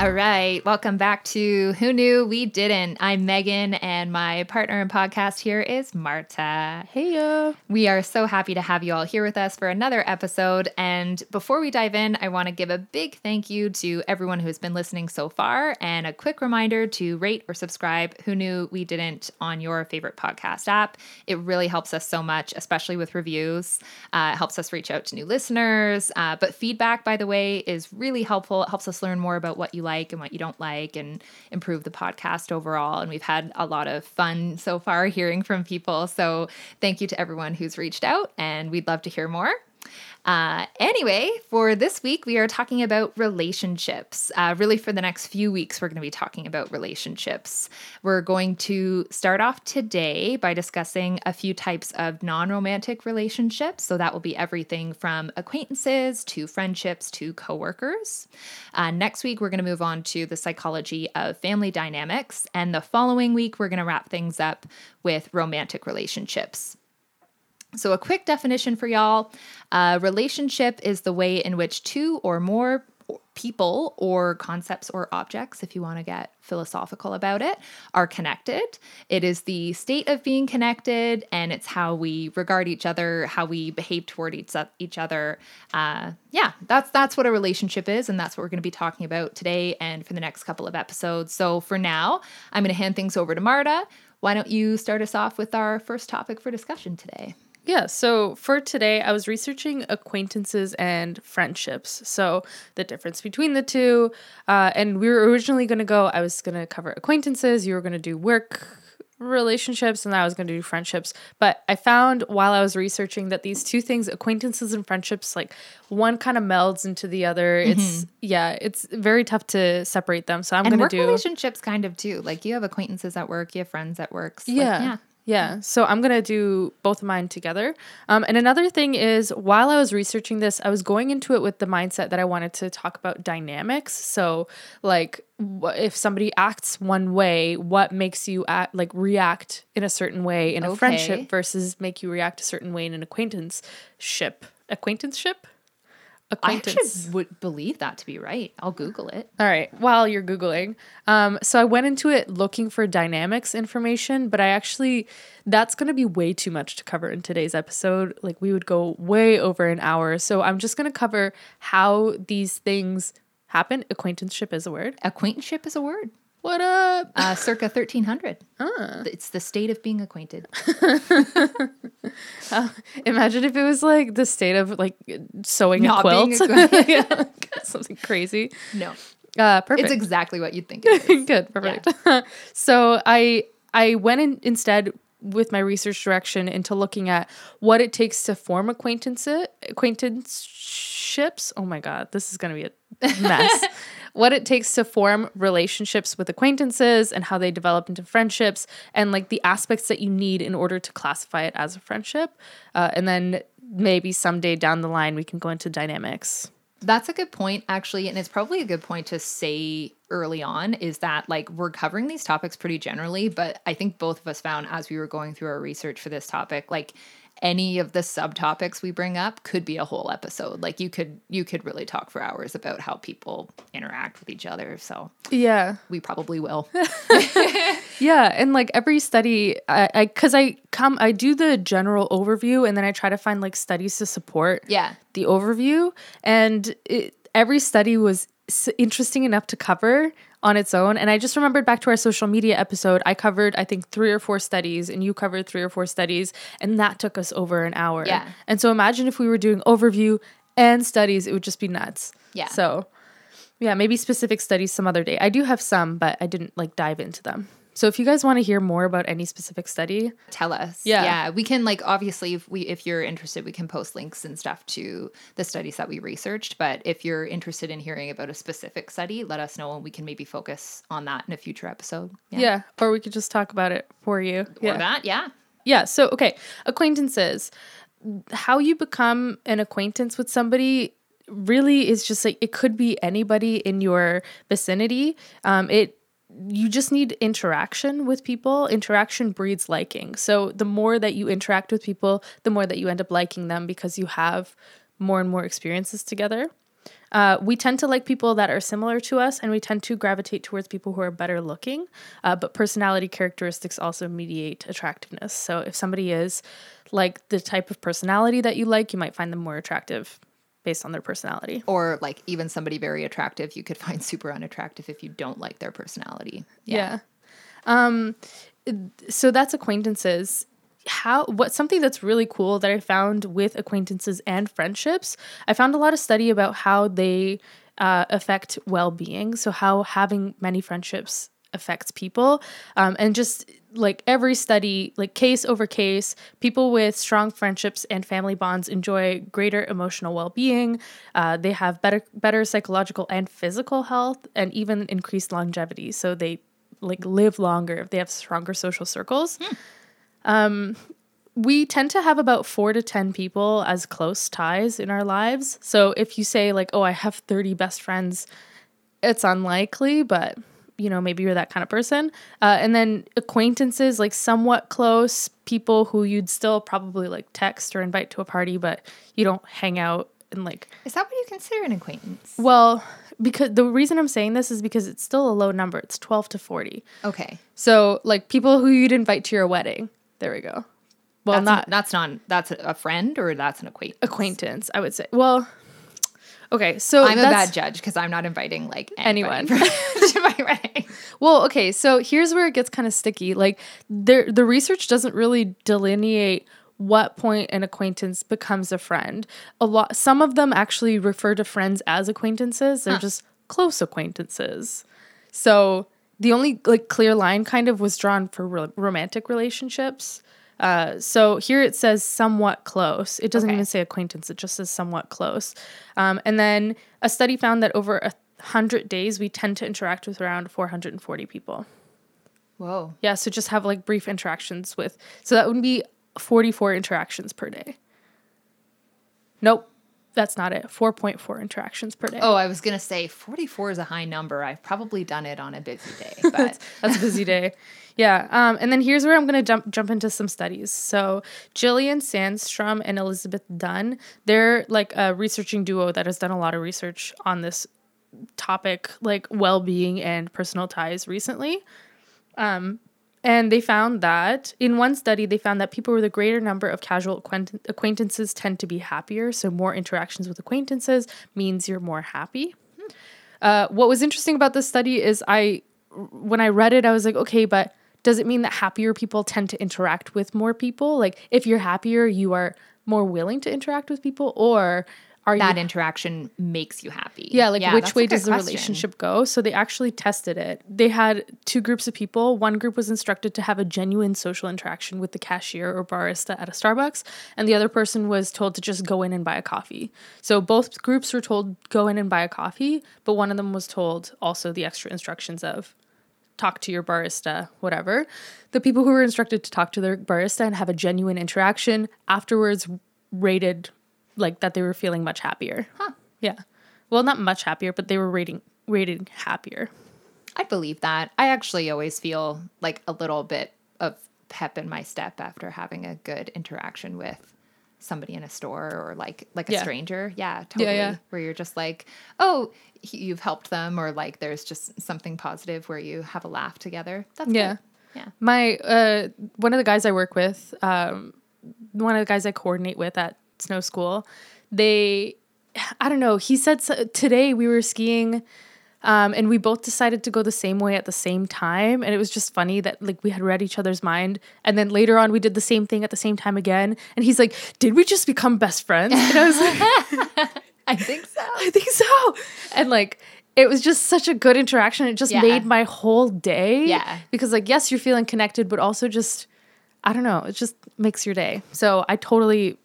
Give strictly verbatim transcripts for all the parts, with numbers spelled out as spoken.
All right. Welcome back to Who Knew We Didn't. I'm Megan, and my partner in podcast here is Marta. Heyo. We are so happy to have you all here with us for another episode. And before we dive in, I want to give a big thank you to everyone who has been listening so far, and a quick reminder to rate or subscribe Who Knew We Didn't on your favorite podcast app. It really helps us so much, especially with reviews. Uh, it helps us reach out to new listeners. Uh, but feedback, by the way, is really helpful. It helps us learn more about what you like. like and what you don't like and improve the podcast overall. And we've had a lot of fun so far hearing from people. So thank you to everyone who's reached out, and we'd love to hear more. Uh, anyway, for this week, we are talking about relationships. Uh, really, for the next few weeks, we're going to be talking about relationships. We're going to start off today by discussing a few types of non-romantic relationships. So that will be everything from acquaintances to friendships to coworkers. Uh, next week, we're going to move on to the psychology of family dynamics. And the following week, we're going to wrap things up with romantic relationships. So a quick definition for y'all. A relationship is the way in which two or more people or concepts or objects, if you want to get philosophical about it, are connected. It is the state of being connected, and it's how we regard each other, how we behave toward each, each other. Uh, yeah, that's that's what a relationship is, and that's what we're going to be talking about today and for the next couple of episodes. So for now, I'm going to hand things over to Marta. Why don't you start us off with our first topic for discussion today? Yeah, so for today, I was researching acquaintances and friendships, so the difference between the two, uh, and we were originally going to go, I was going to cover acquaintances, you were going to do work relationships, and I was going to do friendships, but I found while I was researching that these two things, acquaintances and friendships, like one kind of melds into the other. Mm-hmm. It's, yeah, it's very tough to separate them, so I'm going to do... And work relationships kind of too, like you have acquaintances at work, you have friends at work. So yeah. Like, yeah. Yeah, so I'm going to do both of mine together. Um, and another thing is, while I was researching this, I was going into it with the mindset that I wanted to talk about dynamics. So, like, if somebody acts one way, what makes you act, like react in a certain way in a okay. friendship versus make you react a certain way in an acquaintanceship? Acquaintanceship? Acquaintance. I actually would believe that to be right. I'll Google it. All right. While you're Googling. Um, so I went into it looking for dynamics information, but I actually, that's going to be way too much to cover in today's episode. Like we would go way over an hour. So I'm just going to cover how these things happen. Acquaintanceship is a word. Acquaintanceship is a word. What up? Uh, circa thirteen hundred. Uh. It's the state of being acquainted. uh, imagine if it was like the state of like sewing Not a quilt. Being acquainted. Yeah, like something crazy. No. Uh, perfect. It's exactly what you'd think it is. Good. Perfect. Yeah. So I I went in instead with my research direction into looking at what it takes to form acquaintances, acquaintanceships. Oh my God, this is going to be a mess. What it takes to form relationships with acquaintances and how they develop into friendships and like the aspects that you need in order to classify it as a friendship. Uh, and then maybe someday down the line, we can go into dynamics. That's a good point, actually. And it's probably a good point to say early on is that like we're covering these topics pretty generally, but I think both of us found as we were going through our research for this topic, like any of the subtopics we bring up could be a whole episode. Like you could you could really talk for hours about how people interact with each other. So yeah, we probably will. Yeah, and like every study, I because I, I come I do the general overview and then I try to find like studies to support yeah. the overview. And it, every study was interesting enough to cover on its own. And I just remembered back to our social media episode, I covered, I think, three or four studies and you covered three or four studies and that took us over an hour. Yeah. And so imagine if we were doing overview and studies, it would just be nuts. Yeah. So yeah, maybe specific studies some other day. I do have some, but I didn't like dive into them. So if you guys want to hear more about any specific study, tell us. Yeah. Yeah. We can like, obviously if we, if you're interested, we can post links and stuff to the studies that we researched. But if you're interested in hearing about a specific study, let us know and we can maybe focus on that in a future episode. Yeah. Yeah. Or we could just talk about it for you. Or yeah. that. Yeah. Yeah. So, okay. Acquaintances, how you become an acquaintance with somebody really is just like, it could be anybody in your vicinity. Um, it, You just need interaction with people. Interaction breeds liking. So the more that you interact with people, the more that you end up liking them because you have more and more experiences together. Uh, we tend to like people that are similar to us, and we tend to gravitate towards people who are better looking, uh, but personality characteristics also mediate attractiveness. So if somebody is like the type of personality that you like, you might find them more attractive based on their personality. Or like even somebody very attractive, you could find super unattractive if you don't like their personality. Yeah. yeah. Um, so that's acquaintances. How what something that's really cool that I found with acquaintances and friendships, I found a lot of study about how they uh, affect well-being. So how having many friendships affects people, um, and just like every study, like case over case, people with strong friendships and family bonds enjoy greater emotional well-being. Uh, they have better better psychological and physical health, and even increased longevity. So they like live longer if they have stronger social circles. Hmm. Um, we tend to have about four to ten people as close ties in our lives. So if you say like, oh, I have thirty best friends, it's unlikely, but you know, maybe you're that kind of person. Uh, and then acquaintances, like somewhat close people who you'd still probably like text or invite to a party, but you don't hang out and like, is that what you consider an acquaintance? Well, because the reason I'm saying this is because it's still a low number. It's twelve to forty. Okay. So like people who you'd invite to your wedding. There we go. Well, that's not... A, that's not... That's a friend or that's an acquaintance? Acquaintance, I would say. Well, okay, so... I'm a bad judge because I'm not inviting, like, anyone to my wedding. Well, okay, so here's where it gets kind of sticky. Like, there, the research doesn't really delineate what point an acquaintance becomes a friend. A lot... Some of them actually refer to friends as acquaintances. They're huh. just close acquaintances. So... The only like clear line kind of was drawn for ro- romantic relationships. Uh, so here it says somewhat close. It doesn't okay. even say acquaintance. It just says somewhat close. Um, and then a study found that over a hundred days, we tend to interact with around four hundred forty people. Whoa. Yeah. So just have like brief interactions with, so that would be forty-four interactions per day. Nope. That's not it. four point four interactions per day. Oh, I was going to say forty-four is a high number. I've probably done it on a busy day. But that's, that's a busy day. Yeah. Um, and then here's where I'm going to jump jump into some studies. So Jillian Sandstrom and Elizabeth Dunn, they're like a researching duo that has done a lot of research on this topic, like well-being and personal ties recently. Um And they found that in one study, they found that people with a greater number of casual acquaint- acquaintances tend to be happier. So more interactions with acquaintances means you're more happy. Mm-hmm. Uh, what was interesting about this study is I, when I read it, I was like, okay, but does it mean that happier people tend to interact with more people? Like if you're happier, you are more willing to interact with people, or are that you, interaction makes you happy? Yeah, like yeah, which way does the question. relationship go? So they actually tested it. They had two groups of people. One group was instructed to have a genuine social interaction with the cashier or barista at a Starbucks, and the other person was told to just go in and buy a coffee. So both groups were told go in and buy a coffee, but one of them was told also the extra instructions of talk to your barista, whatever. The people who were instructed to talk to their barista and have a genuine interaction afterwards rated like that they were feeling much happier. Huh. Yeah. Well, not much happier, but they were rating, rated happier. I believe that. I actually always feel like a little bit of pep in my step after having a good interaction with somebody in a store or like like a yeah. stranger. Yeah, totally. Yeah, yeah. Where you're just like, oh, you've helped them, or like there's just something positive where you have a laugh together. That's yeah. good. Yeah. My, uh, one of the guys I work with, um, one of the guys I coordinate with at Snow School, they I don't know he said so, today we were skiing um and we both decided to go the same way at the same time, and it was just funny that like we had read each other's mind, and then later on we did the same thing at the same time again, and he's like, did we just become best friends? And I was like I think so I think so and like it was just such a good interaction. It just yeah. made my whole day, yeah because like yes, you're feeling connected, but also just I don't know it just makes your day. So I totally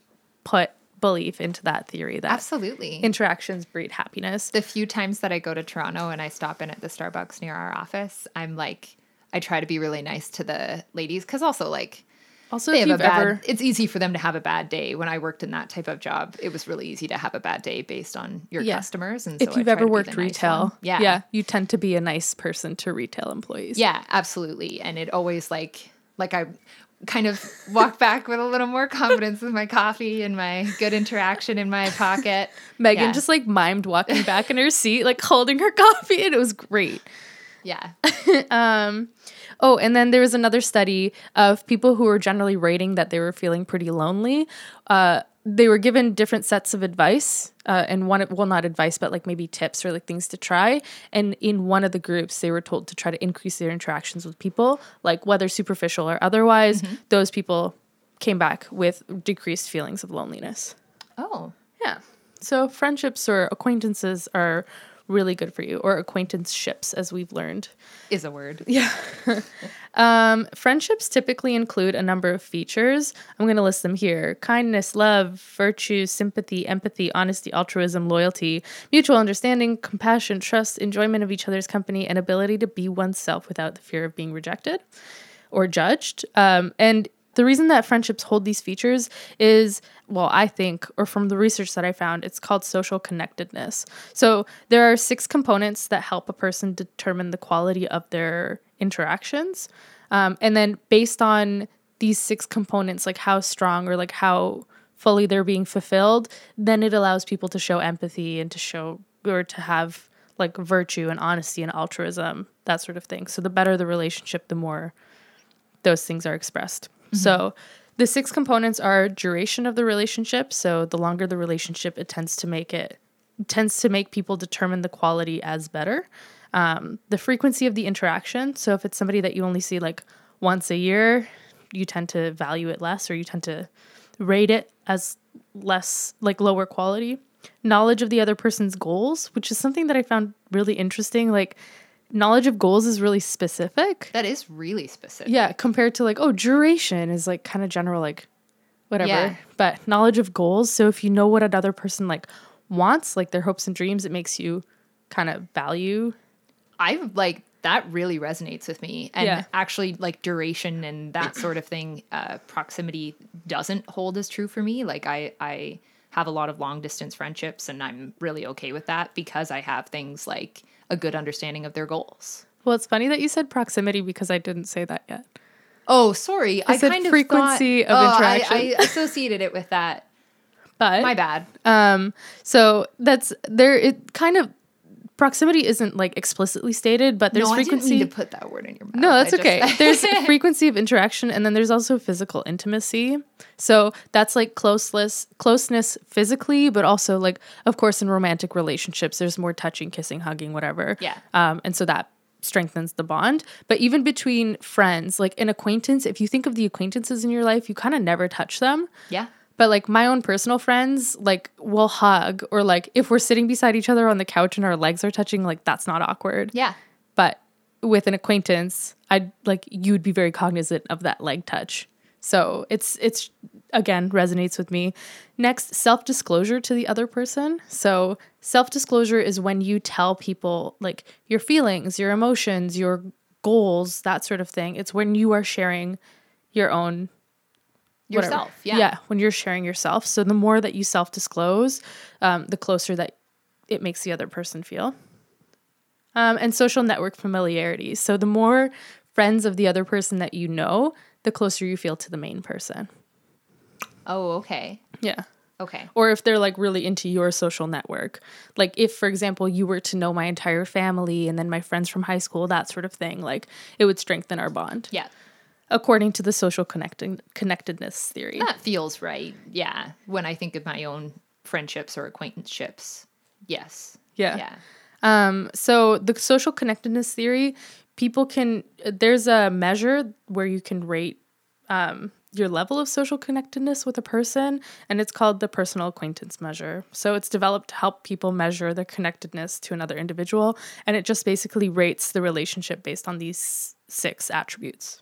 put belief into that theory that absolutely interactions breed happiness. The few times that I go to Toronto and I stop in at the Starbucks near our office, I'm like, I try to be really nice to the ladies, because also like also they if have a bad, ever... it's easy for them to have a bad day. When I worked in that type of job, it was really easy to have a bad day based on your yeah. customers. And so if you've ever worked retail, nice yeah. yeah, you tend to be a nice person to retail employees. Yeah, absolutely. And it always like like I kind of walk back with a little more confidence with my coffee and my good interaction in my pocket. Megan yeah. just like mimed walking back in her seat, like holding her coffee, and it was great. Yeah. um, oh, and then there was another study of people who were generally rating that they were feeling pretty lonely. Uh, they were given different sets of advice uh, and one, well, not advice, but like maybe tips or like things to try. And in one of the groups, they were told to try to increase their interactions with people, like whether superficial or otherwise. Mm-hmm. Those people came back with decreased feelings of loneliness. Oh. Yeah. So friendships or acquaintances are really good for you, or acquaintanceships, as we've learned. Is a word. Yeah. um, friendships typically include a number of features. I'm going to list them here. Kindness, love, virtue, sympathy, empathy, honesty, altruism, loyalty, mutual understanding, compassion, trust, enjoyment of each other's company, and ability to be oneself without the fear of being rejected or judged. Um, and the reason that friendships hold these features is, well, I think, or from the research that I found, it's called social connectedness. So there are six components that help a person determine the quality of their interactions. Um, and then based on these six components, like how strong or like how fully they're being fulfilled, then it allows people to show empathy and to show or to have like virtue and honesty and altruism, that sort of thing. So the better the relationship, the more those things are expressed. So the six components are duration of the relationship. So the longer the relationship, it tends to make it, it tends to make people determine the quality as better. Um, the frequency of the interaction. So if it's somebody that you only see like once a year, you tend to value it less, or you tend to rate it as less, like lower quality. Knowledge of the other person's goals, which is something that I found really interesting. Like, knowledge of goals is really specific. That is really specific. Yeah, compared to like, oh, duration is like kind of general, like whatever. Yeah. But knowledge of goals. So if you know what another person like wants, like their hopes and dreams, it makes you kind of value. I like that really resonates with me. And yeah. actually like duration and that sort of thing, uh, proximity doesn't hold as true for me. Like I, I have a lot of long distance friendships, and I'm really okay with that because I have things like a good understanding of their goals. Well, it's funny that you said proximity because I didn't say that yet. Oh, sorry. I, I said kind of frequency thought, of oh, interaction. I, I associated it with that. But my bad. Um, so that's there. It kind of proximity isn't like explicitly stated, but there's no, frequency. I didn't mean to put that word in your mouth. No, that's I okay. Just, there's frequency of interaction, and then there's also physical intimacy. So that's like closeness, closeness physically, but also like, of course, in romantic relationships, there's more touching, kissing, hugging, whatever. Yeah. Um, and so that strengthens the bond. But even between friends, like an acquaintance, if you think of the acquaintances in your life, you kind of never touch them. Yeah. But, like, my own personal friends, like, will hug. Or, like, if we're sitting beside each other on the couch and our legs are touching, like, that's not awkward. Yeah. But with an acquaintance, I'd, like, you'd be very cognizant of that leg touch. So it's, it's again, resonates with me. Next, self-disclosure to the other person. So self-disclosure is when you tell people, like, your feelings, your emotions, your goals, that sort of thing. It's when you are sharing your own yourself. Whatever. Yeah. Yeah. When you're sharing yourself. So the more that you self-disclose, um, the closer that it makes the other person feel. Um, and social network familiarity. So the more friends of the other person that you know, the closer you feel to the main person. Oh, okay. Yeah. Okay. Or if they're like really into your social network. Like if, for example, you were to know my entire family and then my friends from high school, that sort of thing, like it would strengthen our bond. Yeah. According to the social connecting connectedness theory. That feels right. Yeah. When I think of my own friendships or acquaintanceships. Yes. Yeah. Yeah. Um, so the social connectedness theory, people can, there's a measure where you can rate um, your level of social connectedness with a person, and it's called the Personal Acquaintance Measure. So it's developed to help people measure their connectedness to another individual, and it just basically rates the relationship based on these six attributes.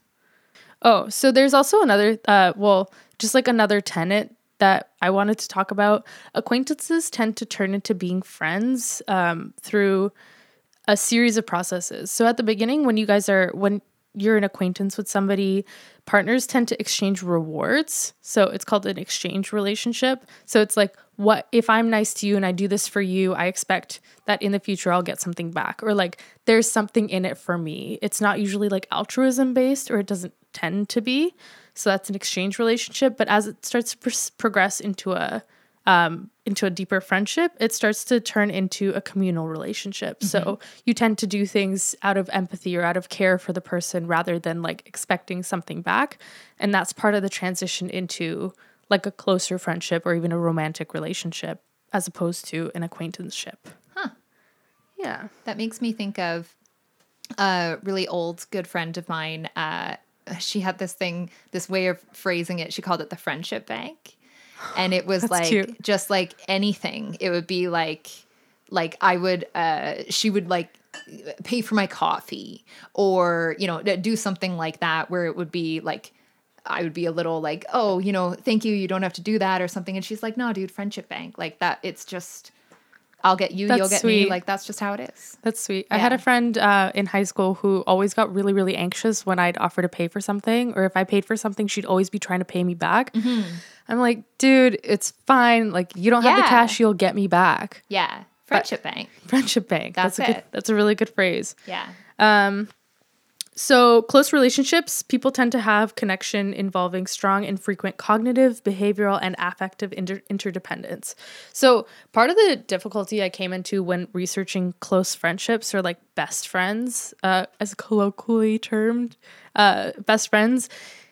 Oh, so there's also another, uh, well, just like another tenet that I wanted to talk about. Acquaintances tend to turn into being friends um, through a series of processes. So at the beginning, when you guys are, when you're an acquaintance with somebody, partners tend to exchange rewards. So it's called an exchange relationship. So it's like, what if I'm nice to you and I do this for you, I expect that in the future I'll get something back, or like there's something in it for me. It's not usually like altruism based, or it doesn't tend to be. So that's an exchange relationship. But as it starts to pr- progress into a um, into a deeper friendship, it starts to turn into a communal relationship. Mm-hmm. So you tend to do things out of empathy or out of care for the person rather than like expecting something back. And that's part of the transition into like a closer friendship or even a romantic relationship as opposed to an acquaintanceship. Huh. Yeah. That makes me think of a really old good friend of mine. Uh, she had this thing, this way of phrasing it. She called it the friendship bank. And it was That's like, cute. Just like anything. It would be like, like I would, uh, she would like pay for my coffee or, you know, do something like that where it would be like, I would be a little like, oh, you know, thank you. You don't have to do that or something. And she's like, no, dude, friendship bank like that. It's just, I'll get you, that's you'll get sweet. Me. Like, that's just how it is. That's sweet. Yeah. I had a friend uh, in high school who always got really, really anxious when I'd offer to pay for something. Or if I paid for something, she'd always be trying to pay me back. Mm-hmm. I'm like, dude, it's fine. Like, you don't yeah. have the cash, you'll get me back. Yeah. Friendship but, bank. Friendship bank. That's, that's a good, that's a really good phrase. Yeah. Um. So close relationships, people tend to have connection involving strong and frequent cognitive, behavioral, and affective inter- interdependence. So part of the difficulty I came into when researching close friendships or like best friends, uh, as colloquially termed, uh, best friends,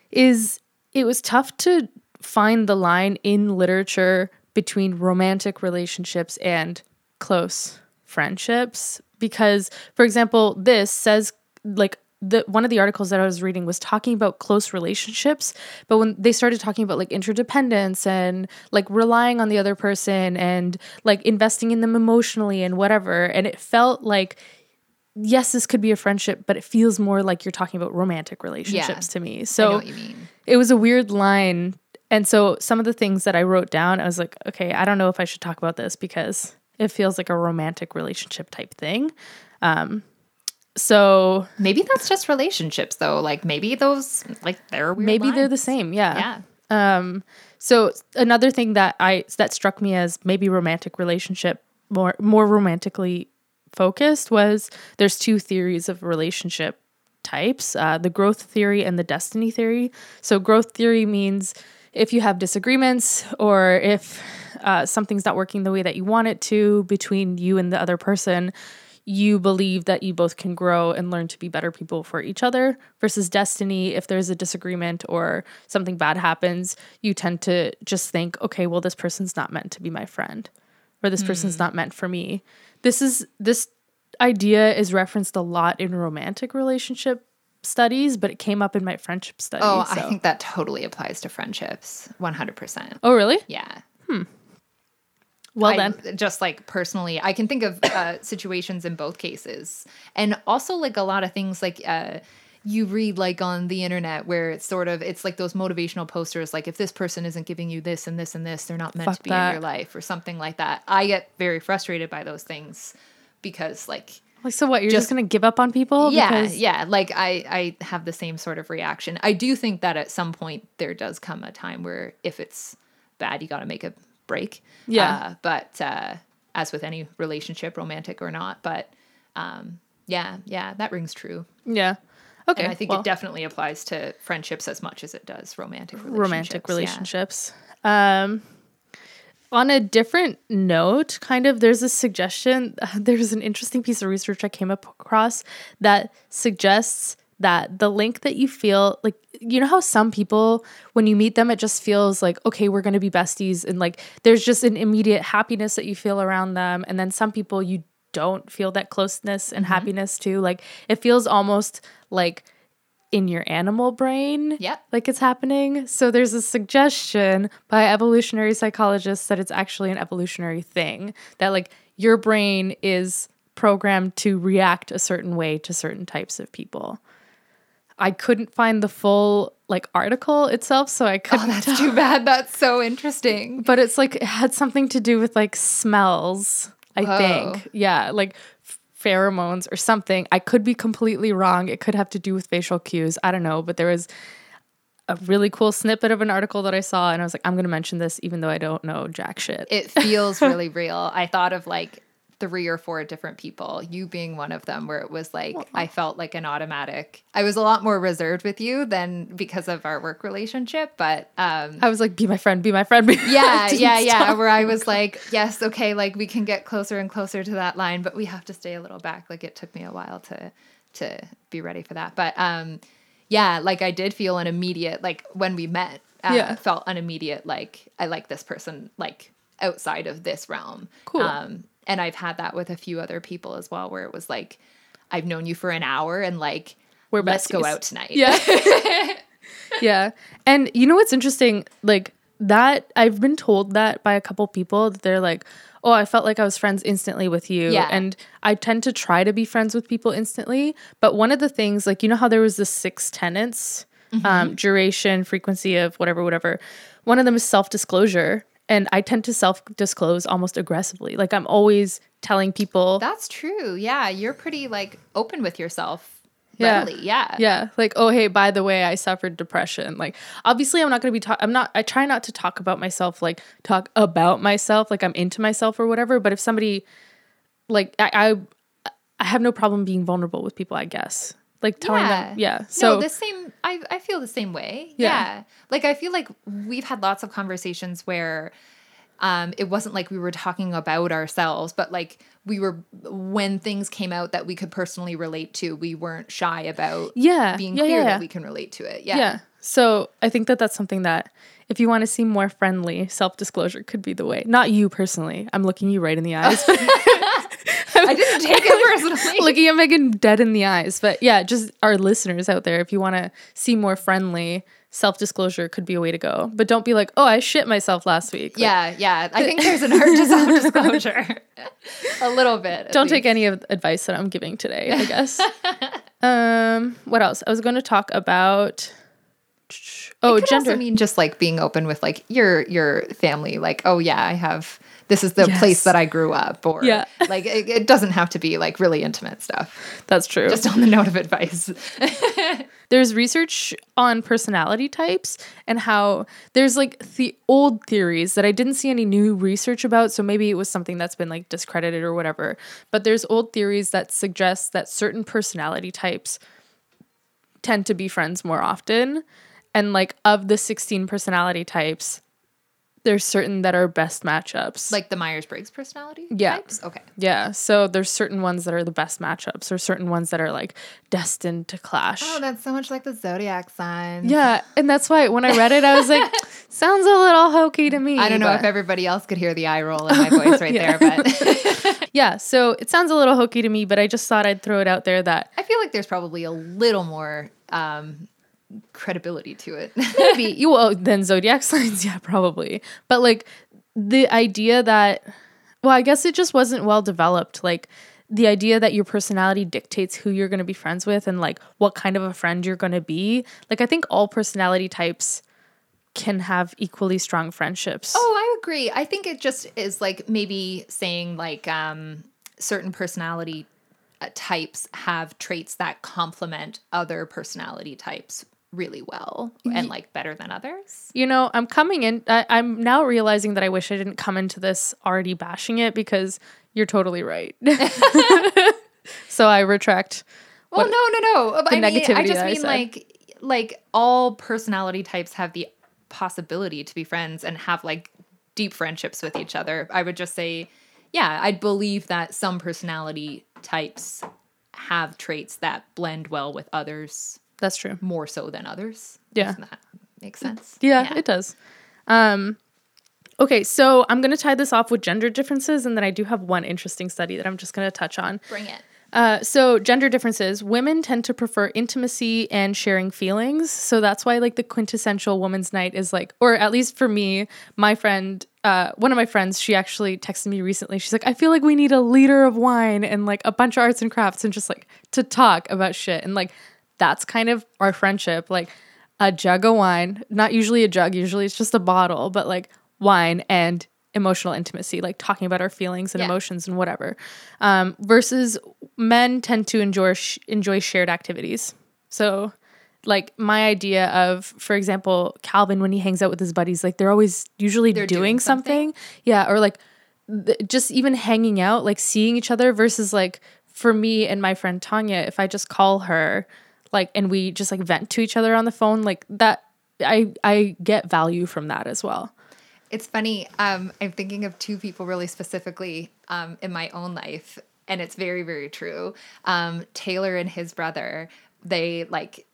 is it was tough to find the line in literature between romantic relationships and close friendships. Because, for example, this says like, The, one of the articles that I was reading was talking about close relationships, but when they started talking about like interdependence and like relying on the other person and like investing in them emotionally and whatever, and it felt like, yes, this could be a friendship, but it feels more like you're talking about romantic relationships yeah, to me. So I know what you mean. It was a weird line. And so some of the things that I wrote down, I was like, okay, I don't know if I should talk about this because it feels like a romantic relationship type thing. Um, So maybe that's just relationships though. Like maybe those, like they're weird Maybe lines. They're the same. Yeah. Yeah. Um, so another thing that I, that struck me as maybe romantic relationship more, more romantically focused was there's two theories of relationship types, uh, the growth theory and the destiny theory. So growth theory means if you have disagreements or if, uh, something's not working the way that you want it to between you and the other person, you believe that you both can grow and learn to be better people for each other. Versus destiny, if there's a disagreement or something bad happens, you tend to just think, okay, well, this person's not meant to be my friend or this mm. person's not meant for me. This is this idea is referenced a lot in romantic relationship studies, but it came up in my friendship studies. Oh, so. I think that totally applies to friendships, one hundred percent. Oh, really? Yeah. Hmm. Well, I, then, just like personally, I can think of uh, situations in both cases, and also like a lot of things like uh, you read like on the internet where it's sort of it's like those motivational posters, like if this person isn't giving you this and this and this, they're not meant Fuck to be that. In your life or something like that. I get very frustrated by those things because like. Like, so what, you're just, just going to give up on people? Yeah, because- yeah. Like, I, I have the same sort of reaction. I do think that at some point there does come a time where if it's bad, you got to make a break. Yeah. Uh, but uh, as with any relationship, romantic or not, but um, yeah, yeah, that rings true. Yeah. Okay. And I think well, it definitely applies to friendships as much as it does romantic relationships. Romantic relationships. Yeah. Um, on a different note, kind of, there's a suggestion. Uh, there's an interesting piece of research I came across that suggests that the link that you feel like, you know how some people, when you meet them, it just feels like, okay, we're going to be besties. And like, there's just an immediate happiness that you feel around them. And then some people you don't feel that closeness and mm-hmm. happiness to. Like, it feels almost like in your animal brain, yep. like it's happening. So there's a suggestion by evolutionary psychologists that it's actually an evolutionary thing, that like your brain is programmed to react a certain way to certain types of people. I couldn't find the full like article itself, so I couldn't. Oh, that's tell. Too bad. That's so interesting. But it's like it had something to do with like smells, I Whoa. think. Yeah, like pheromones or something. I could be completely wrong. It could have to do with facial cues. I don't know. But there was a really cool snippet of an article that I saw, and I was like, I'm going to mention this even though I don't know jack shit. It feels really real. I thought of like three or four different people, you being one of them, where it was like, well, I felt like an automatic, I was a lot more reserved with you than because of our work relationship. But um, I was like, be my friend, be my friend. Be yeah, yeah, yeah. Stop. Where I was like, yes, okay, like we can get closer and closer to that line, but we have to stay a little back. Like it took me a while to, to be ready for that. But um, yeah, like I did feel an immediate, like when we met, uh, yeah. felt an immediate, like, I like this person, like outside of this realm. Cool. Um, And I've had that with a few other people as well, where it was like, I've known you for an hour and like, we're let's besties. Go out tonight. Yeah. Yeah. And you know what's interesting? Like that, I've been told that by a couple people that they're like, oh, I felt like I was friends instantly with you. Yeah. And I tend to try to be friends with people instantly. But one of the things, like, you know how there was the six tenets, mm-hmm. um, duration, frequency of whatever, whatever. One of them is self-disclosure. And I tend to self-disclose almost aggressively. Like, I'm always telling people. That's true. Yeah. You're pretty, like, open with yourself. Yeah. Readily. Yeah. Yeah. Like, oh, hey, by the way, I suffered depression. Like, obviously, I'm not going to be talk- – I'm not – I try not to talk about myself, like, talk about myself. Like, I'm into myself or whatever. But if somebody – like, I, I I have no problem being vulnerable with people, I guess. Like, telling yeah. them, yeah. So no, the same, I, I feel the same way. Yeah. yeah. Like, I feel like we've had lots of conversations where um, it wasn't like we were talking about ourselves, but like we were, when things came out that we could personally relate to, we weren't shy about yeah. being yeah, clear yeah, yeah. that we can relate to it. Yeah. Yeah. So I think that that's something that if you want to seem more friendly, self-disclosure could be the way. Not you personally. I'm looking you right in the eyes. I didn't take it personally. Looking at Megan dead in the eyes. But yeah, just our listeners out there, if you want to see more friendly, self-disclosure could be a way to go. But don't be like, oh, I shit myself last week. Like, yeah, yeah. I think there's an art to self-disclosure. A little bit. Don't least. Take any of advice that I'm giving today, I guess. um, what else? I was going to talk about... Oh, it could gender. Also mean just like being open with like your your family. Like, oh yeah, I have... This is the yes. place that I grew up, or yeah. like it, it doesn't have to be like really intimate stuff. That's true. Just on the note of advice. There's research on personality types and how there's like the old theories that I didn't see any new research about. So maybe it was something that's been like discredited or whatever. But there's old theories that suggest that certain personality types tend to be friends more often. And like of the sixteen personality types, there's certain that are best matchups. Like the Myers Briggs personality yeah. types? Okay. Yeah. So there's certain ones that are the best matchups or certain ones that are like destined to clash. Oh, that's so much like the zodiac sign. Yeah. And that's why when I read it, I was like, sounds a little hokey to me. I don't know but... if everybody else could hear the eye roll in my voice right there. But yeah. So it sounds a little hokey to me, but I just thought I'd throw it out there that. I feel like there's probably a little more... Um, credibility to it. Maybe. You well then zodiac signs, yeah, probably. But like the idea that well, I guess it just wasn't well developed. Like the idea that your personality dictates who you're gonna be friends with and like what kind of a friend you're gonna be. Like I think all personality types can have equally strong friendships. Oh, I agree. I think it just is like maybe saying like um certain personality types have traits that complement other personality types really well and like better than others. You know, I'm coming in. I, I'm now realizing that I wish I didn't come into this already bashing it because you're totally right. So I retract. Well, no, no, no. The I negativity mean, I just mean I like, like all personality types have the possibility to be friends and have like deep friendships with each other. I would just say, yeah, I'd believe that some personality types have traits that blend well with others. That's true. More so than others. Yeah. Doesn't that make sense? Yeah, yeah. It does. Um, okay, so I'm going to tie this off with gender differences, and then I do have one interesting study that I'm just going to touch on. Bring it. Uh, so gender differences. Women tend to prefer intimacy and sharing feelings. So that's why like the quintessential woman's night is like, or at least for me, my friend, uh, one of my friends, she actually texted me recently. She's like, I feel like we need a liter of wine and like a bunch of arts and crafts and just like to talk about shit. And like, that's kind of our friendship, like a jug of wine, not usually a jug. Usually it's just a bottle, but like wine and emotional intimacy, like talking about our feelings and yeah. emotions and whatever, um, versus men tend to enjoy sh- enjoy shared activities. So, like my idea of, for example, Calvin when he hangs out with his buddies, like they're always usually they're doing, doing something. something, yeah, or like th- just even hanging out, like seeing each other versus like for me and my friend Tanya, if I just call her like and we just like vent to each other on the phone, like that I I get value from that as well. It's funny. Um, I'm thinking of two people really specifically um, in my own life, and it's very, very true. Um, Taylor and his brother, they like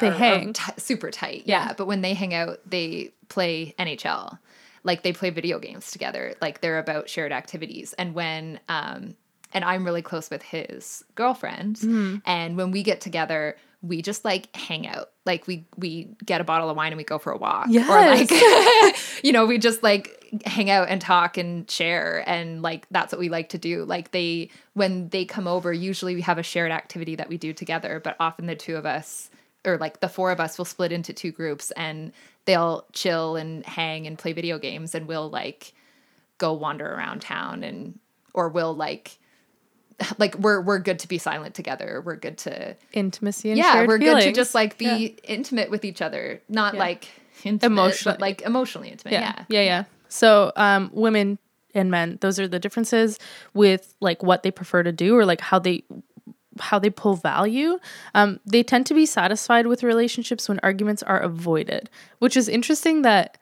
they are, hang are t- super tight. Yeah. yeah. But when they hang out, they play N H L. Like they play video games together. Like they're about shared activities. And when, um, and I'm really close with his girlfriend. Mm-hmm. And when we get together, we just like hang out. Like we, we get a bottle of wine and we go for a walk. Yes. Or like, you know, we just like hang out and talk and share. And like, that's what we like to do. Like they, when they come over, usually we have a shared activity that we do together, but often the two of us or like the four of us will split into two groups and they'll chill and hang and play video games. And we'll like go wander around town and, or we'll like, like we're we're good to be silent together. We're good to intimacy and yeah, shared we're feelings. Good to just like be yeah. intimate with each other, not yeah. like intimate, emotionally, but like emotionally intimate. Yeah. yeah, yeah, yeah. So, um, women and men, those are the differences with like what they prefer to do or like how they how they pull value. Um, they tend to be satisfied with relationships when arguments are avoided, which is interesting that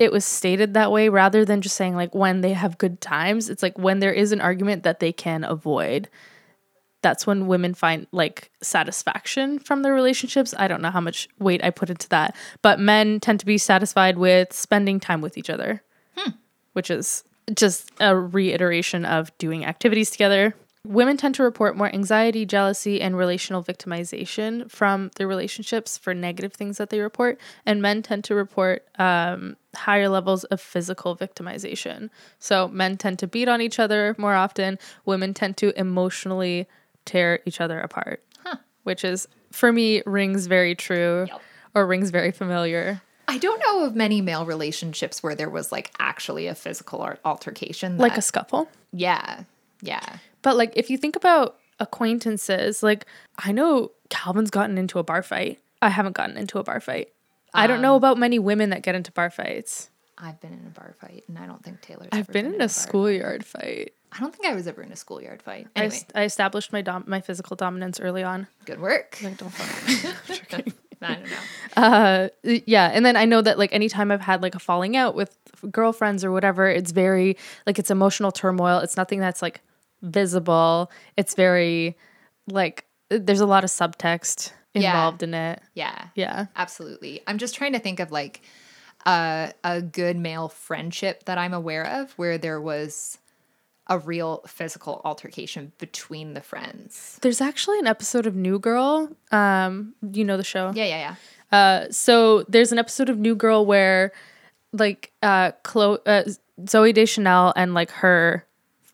it was stated that way rather than just saying like when they have good times. It's like when there is an argument that they can avoid, that's when women find like satisfaction from their relationships. I don't know how much weight I put into that, but men tend to be satisfied with spending time with each other, hmm. which is just a reiteration of doing activities together. Women tend to report more anxiety, jealousy, and relational victimization from their relationships for negative things that they report. And men tend to report um, higher levels of physical victimization. So men tend to beat on each other more often. Women tend to emotionally tear each other apart, huh. which is, for me, rings very true yep. or rings very familiar. I don't know of many male relationships where there was like actually a physical altercation. That, like a scuffle? Yeah, yeah. But, like, if you think about acquaintances, like, I know Calvin's gotten into a bar fight. I haven't gotten into a bar fight. Um, I don't know about many women that get into bar fights. I've been in a bar fight, and I don't think Taylor's I've ever been, been in a, a schoolyard fight. fight. I don't think I was ever in a schoolyard fight. Anyway. I, st- I established my dom- my physical dominance early on. Good work. Like, don't fuck. I'm joking. I don't know. Uh, yeah. And then I know that like anytime I've had like a falling out with girlfriends or whatever, it's very, like, it's emotional turmoil. It's nothing that's like visible. It's very like there's a lot of subtext involved yeah. in it. Yeah. Yeah. Absolutely. I'm just trying to think of like a a good male friendship that I'm aware of where there was a real physical altercation between the friends. There's actually an episode of New Girl. Um, you know the show? Yeah, yeah, yeah. Uh, so there's an episode of New Girl where like uh, Chloe, uh Zooey Deschanel and like her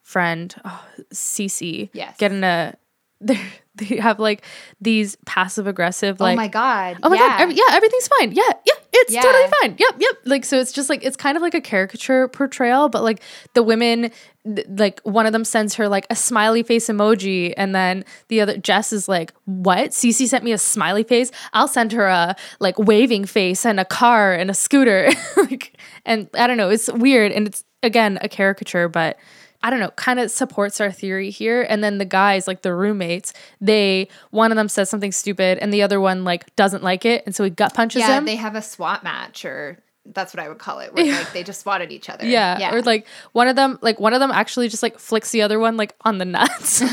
friend oh, Cece yes. get in a they have like these passive aggressive like oh my god oh my yeah. god every, yeah everything's fine yeah yeah it's yeah. totally fine yep yep like so it's just like it's kind of like a caricature portrayal, but like the women th- like one of them sends her like a smiley face emoji and then the other Jess is like, what? Cece sent me a smiley face? I'll send her a like waving face and a car and a scooter. Like, and I don't know, it's weird and it's again a caricature, but I don't know, kind of supports our theory here. And then the guys, like the roommates, they, one of them says something stupid and the other one like doesn't like it. And so he gut punches yeah, him. Yeah, they have a swat match, or that's what I would call it. Where like they just swatted each other. Yeah, yeah. Or like one of them, like one of them actually just like flicks the other one like on the nuts.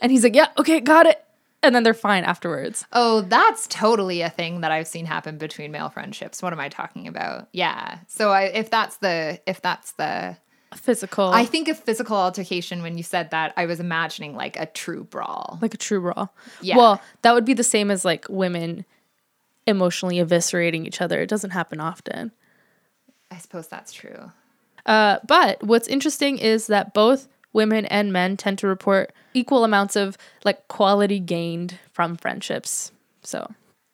And he's like, yeah, okay, got it. And then they're fine afterwards. Oh, that's totally a thing that I've seen happen between male friendships. What am I talking about? Yeah. So I, if that's the, if that's the... Physical. I think of physical altercation when you said that. I was imagining like a true brawl. Like a true brawl. Yeah. Well, that would be the same as like women emotionally eviscerating each other. It doesn't happen often. I suppose that's true. Uh, but what's interesting is that both women and men tend to report equal amounts of like quality gained from friendships. So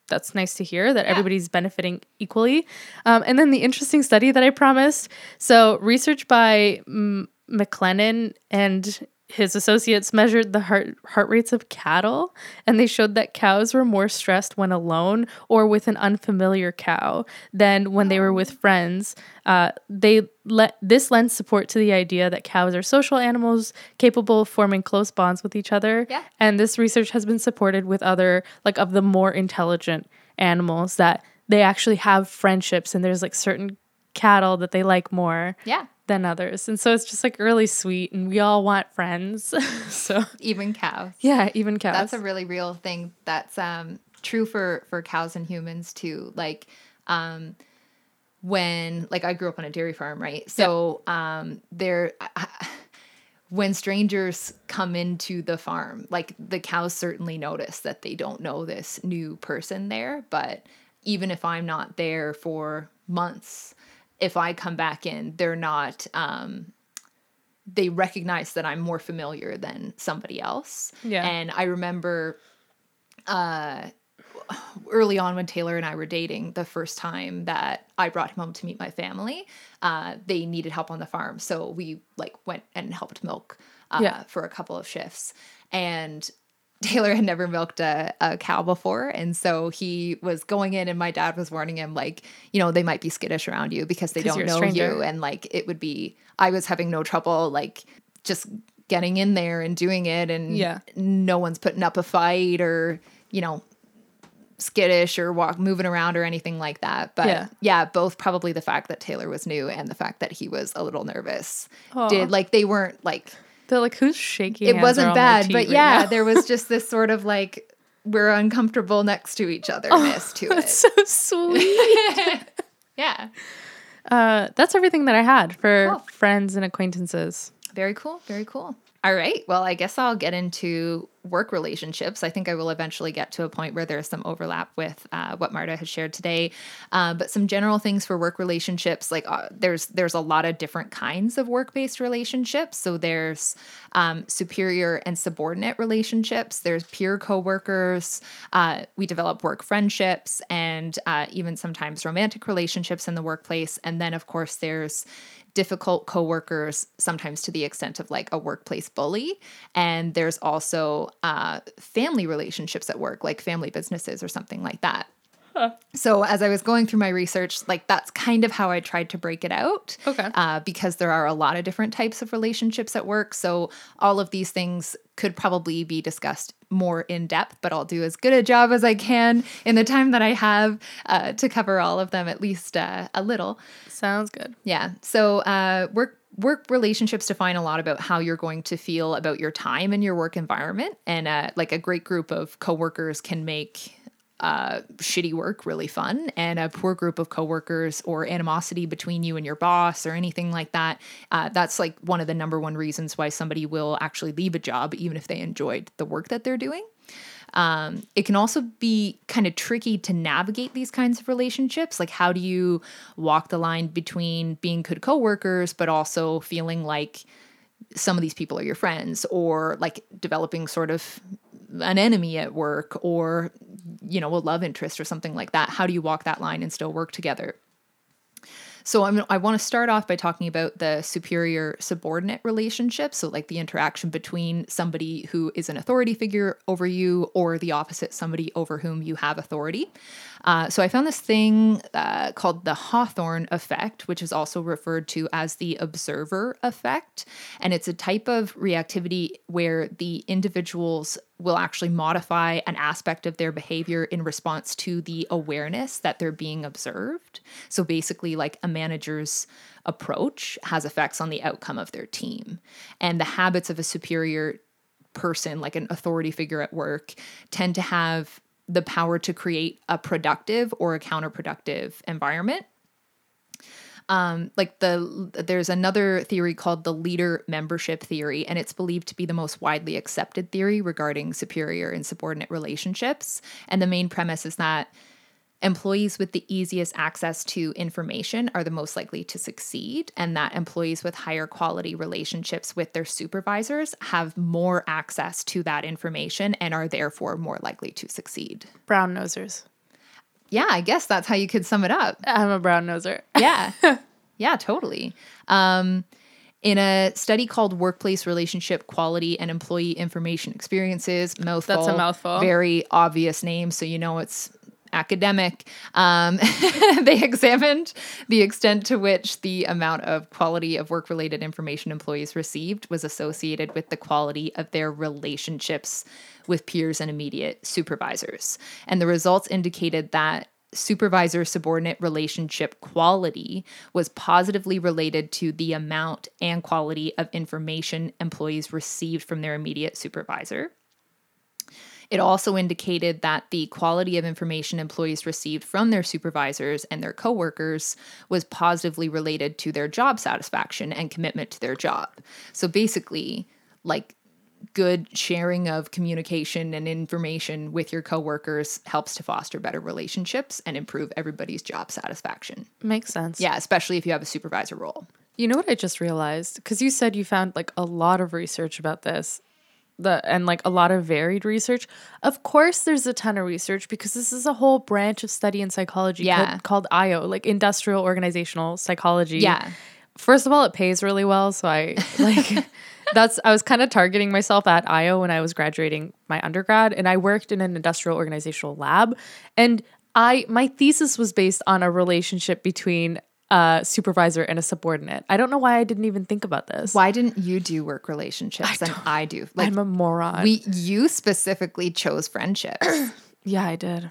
that's nice to hear that yeah. everybody's benefiting equally. Um, and then the interesting study that I promised. So research by M- McLennan and his associates measured the heart, heart rates of cattle, and they showed that cows were more stressed when alone or with an unfamiliar cow than when they were with friends. Uh, they let this lends support to the idea that cows are social animals capable of forming close bonds with each other. Yeah. And this research has been supported with other, like, of the more intelligent animals, that they actually have friendships, and there's, like, certain cattle that they like more. Yeah. Than others. And so it's just, like, really sweet, and we all want friends. So even cows. Yeah, even cows. That's a really real thing that's um true for for cows and humans too. Like, um when, like, I grew up on a dairy farm, right? So yeah. um there I, when strangers come into the farm, like, the cows certainly notice that they don't know this new person there, but even if I'm not there for months, if I come back in, they're not, um, they recognize that I'm more familiar than somebody else. Yeah. And I remember uh, early on when Taylor and I were dating, the first time that I brought him home to meet my family, uh, they needed help on the farm. So we, like, went and helped milk uh, yeah. for a couple of shifts. And Taylor had never milked a, a cow before, and so he was going in, and my dad was warning him, like, you know, they might be skittish around you because they don't know you, and, like, it would be, I was having no trouble, like, just getting in there and doing it, and yeah. no one's putting up a fight or, you know, skittish or walk moving around or anything like that. But yeah. yeah, both probably the fact that Taylor was new and the fact that he was a little nervous. Aww. Did, like, they weren't, like... They're like, who's shaking? It wasn't bad, but yeah, right there was just this sort of, like, we're uncomfortable next to each other-ness oh, to that's it. That's so sweet. Yeah. Uh, that's everything that I had for cool. friends and acquaintances. Very cool. Very cool. All right. Well, I guess I'll get into work relationships. I think I will eventually get to a point where there's some overlap with uh, what Marta has shared today. Uh, but some general things for work relationships, like uh, there's there's a lot of different kinds of work-based relationships. So there's um, superior and subordinate relationships. There's peer coworkers. Uh, we develop work friendships and uh, even sometimes romantic relationships in the workplace. And then, of course, there's difficult coworkers, sometimes to the extent of, like, a workplace bully. And there's also uh, family relationships at work, like family businesses or something like that. Huh. So as I was going through my research, like, that's kind of how I tried to break it out. Okay. Uh, because there are a lot of different types of relationships at work. So all of these things could probably be discussed more in depth, but I'll do as good a job as I can in the time that I have uh, to cover all of them, at least uh, a little. Sounds good. Yeah. So uh, work work relationships define a lot about how you're going to feel about your time and your work environment. And uh, like a great group of coworkers can make uh, shitty work really fun, and a poor group of coworkers or animosity between you and your boss or anything like that. Uh, that's, like, one of the number one reasons why somebody will actually leave a job, even if they enjoyed the work that they're doing. Um, it can also be kind of tricky to navigate these kinds of relationships. Like, how do you walk the line between being good coworkers, but also feeling like some of these people are your friends, or, like, developing sort of an enemy at work, or, you know, a love interest or something like that. How do you walk that line and still work together? So I'm, I want to start off by talking about the superior-subordinate relationship. So, like, the interaction between somebody who is an authority figure over you, or the opposite, somebody over whom you have authority. Uh, so I found this thing uh, called the Hawthorne effect, which is also referred to as the observer effect. And it's a type of reactivity where the individuals will actually modify an aspect of their behavior in response to the awareness that they're being observed. So basically, like, a manager's approach has effects on the outcome of their team. And the habits of a superior person, like an authority figure at work, tend to have the power to create a productive or a counterproductive environment. Um, like the, there's another theory called the leader membership theory, and it's believed to be the most widely accepted theory regarding superior and subordinate relationships. And the main premise is that employees with the easiest access to information are the most likely to succeed, and that employees with higher quality relationships with their supervisors have more access to that information and are therefore more likely to succeed. Brown nosers. Yeah, I guess that's how you could sum it up. I'm a brown noser. Yeah. Yeah, totally. Um, In a study called Workplace Relationship Quality and Employee Information Experiences, mouthful. That's a mouthful. Very obvious name, so you know it's academic. Um, they examined the extent to which the amount of quality of work-related information employees received was associated with the quality of their relationships with peers and immediate supervisors. And the results indicated that supervisor-subordinate relationship quality was positively related to the amount and quality of information employees received from their immediate supervisor. It also indicated that the quality of information employees received from their supervisors and their coworkers was positively related to their job satisfaction and commitment to their job. So basically, like, good sharing of communication and information with your coworkers helps to foster better relationships and improve everybody's job satisfaction. Makes sense. Yeah, especially if you have a supervisor role. You know what I just realized? Because you said you found like a lot of research about this. The and like a lot of varied research. Of course, there's a ton of research because this is a whole branch of study in psychology yeah. called, called I O, like industrial organizational psychology. Yeah. First of all, it pays really well, so I like that's I was kind of targeting myself at I O when I was graduating my undergrad, and I worked in an industrial organizational lab, and I my thesis was based on a relationship between a supervisor and a subordinate. I don't know why I didn't even think about this. Why didn't you do work relationships I and I do? Like, I'm a moron. We, you specifically chose friendships. Yeah, I did.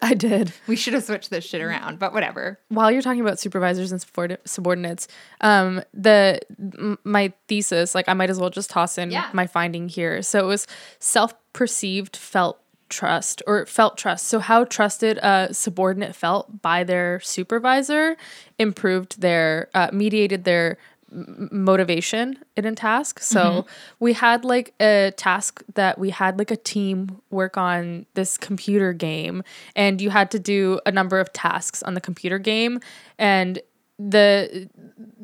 I did. We should have switched this shit around, but whatever. While you're talking about supervisors and subordinates, um, the m- my thesis, like I might as well just toss in yeah. my finding here. So it was self-perceived felt trust or felt trust. So how trusted a subordinate felt by their supervisor improved their, uh, mediated their m- motivation in a task. So mm-hmm. we had like a task that we had like a team work on this computer game, and you had to do a number of tasks on the computer game, and the,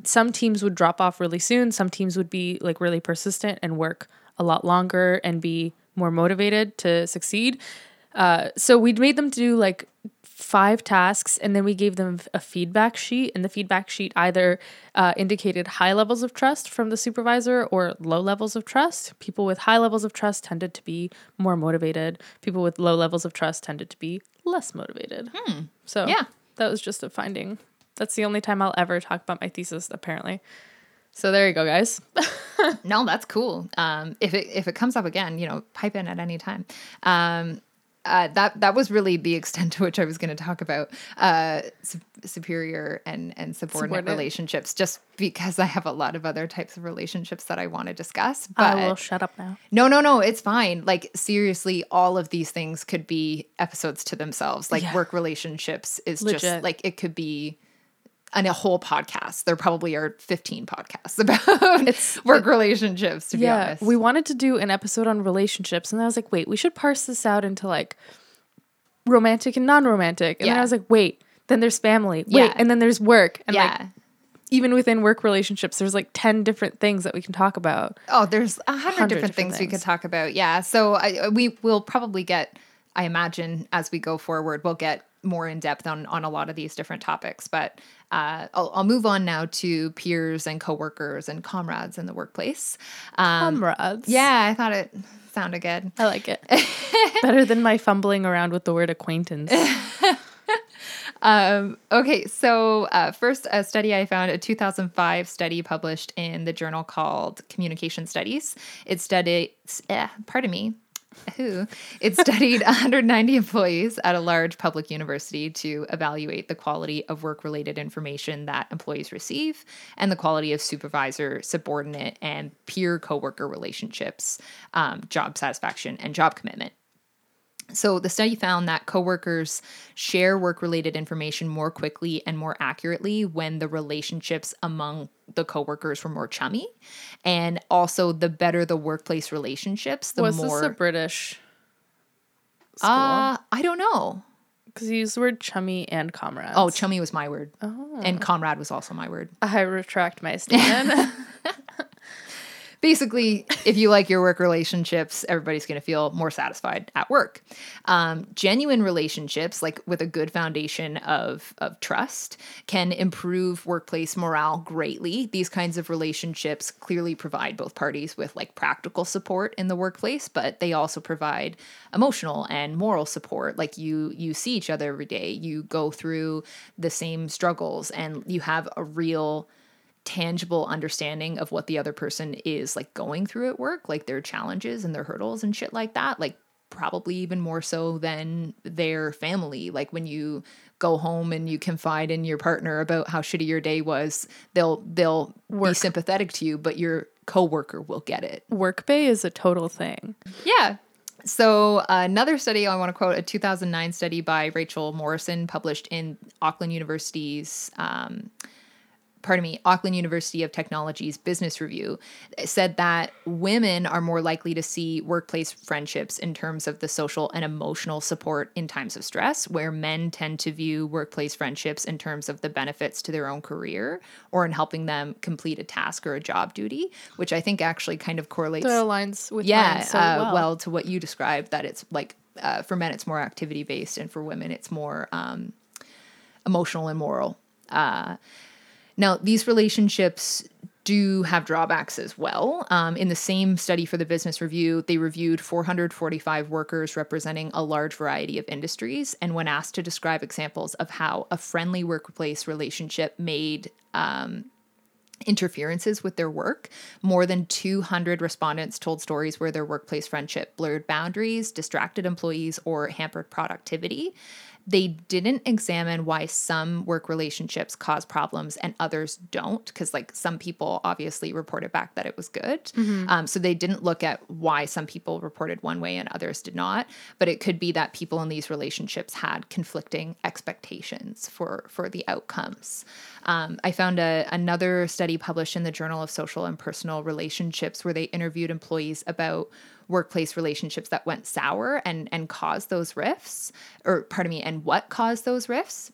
some teams would drop off really soon. Some teams would be like really persistent and work a lot longer and be more motivated to succeed. Uh, so we'd made them do like five tasks, and then we gave them a feedback sheet, and the feedback sheet either uh, indicated high levels of trust from the supervisor or low levels of trust. People with high levels of trust tended to be more motivated. People with low levels of trust tended to be less motivated. Hmm. So yeah, that was just a finding. That's the only time I'll ever talk about my thesis, apparently. So there you go, guys. No, that's cool. Um, if it if it comes up again, you know, pipe in at any time. Um, uh, that that was really the extent to which I was going to talk about uh, su- superior and and subordinate, subordinate relationships, just because I have a lot of other types of relationships that I want to discuss. But I will shut up now. No, no, no, it's fine. Like, seriously, all of these things could be episodes to themselves. Like, yeah. work relationships is legit. Just like it could be. And a whole podcast. There probably are fifteen podcasts about it's, work relationships, to yeah, be honest. We wanted to do an episode on relationships, and I was like, wait, we should parse this out into like romantic and non-romantic. And yeah. then I was like, wait, then there's family. Wait, yeah. and then there's work. And yeah. like even within work relationships, there's like ten different things that we can talk about. Oh, there's a hundred different, different things, things we could talck about. Yeah. So I, we will probably get, I imagine, as we go forward, we'll get more in depth on, on a lot of these different topics, but uh, I'll, I'll move on now to peers and coworkers and comrades in the workplace. Um, comrades. Yeah. I thought it sounded good. I like it. Better than my fumbling around with the word acquaintance. Um, okay, so uh, first, a study I found, a two thousand five study published in the journal called Communication Studies. It studied, eh, pardon me, Who? It studied one hundred ninety employees at a large public university to evaluate the quality of work-related information that employees receive and the quality of supervisor, subordinate, and peer coworker relationships, um, job satisfaction, and job commitment. So the study found that coworkers share work-related information more quickly and more accurately when the relationships among the coworkers were more chummy, and also the better the workplace relationships, the was more. Was this a British school? Uh, I don't know. Because you used the word chummy and comrade. Oh, chummy was my word, oh. and comrade was also my word. I retract my statement. basically, if you like your work relationships, everybody's going to feel more satisfied at work. Um, genuine relationships, like with a good foundation of, of trust, can improve workplace morale greatly. These kinds of relationships clearly provide both parties with like practical support in the workplace, but they also provide emotional and moral support. Like you, you see each other every day, you go through the same struggles, and you have a real tangible understanding of what the other person is like going through at work, like their challenges and their hurdles and shit like that, like probably even more so than their family. Like when you go home and you confide in your partner about how shitty your day was, they'll they'll work. Be sympathetic to you, but your coworker will get it. Work bay is a total thing. Yeah. So uh, another study, I want to quote a two thousand nine study by Rachel Morrison published in Auckland University's um pardon me, Auckland University of Technology's Business Review, said that women are more likely to see workplace friendships in terms of the social and emotional support in times of stress, where men tend to view workplace friendships in terms of the benefits to their own career or in helping them complete a task or a job duty, which I think actually kind of correlates. So it aligns with yeah, mine so uh, well. well to what you described, that it's like uh, for men, it's more activity-based, and for women, it's more um, emotional and moral. Uh Now, these relationships do have drawbacks as well. Um, in the same study for the Business Review, they reviewed four hundred forty-five workers representing a large variety of industries. And when asked to describe examples of how a friendly workplace relationship made um, interferences with their work, more than two hundred respondents told stories where their workplace friendship blurred boundaries, distracted employees, or hampered productivity. They didn't examine why some work relationships cause problems and others don't, because like some people obviously reported back that it was good. Mm-hmm. Um, so they didn't look at why some people reported one way and others did not. But it could be that people in these relationships had conflicting expectations for, for the outcomes. Um, I found a, another study published in the Journal of Social and Personal Relationships where they interviewed employees about workplace relationships that went sour and, and caused those rifts, or pardon me, and what caused those rifts.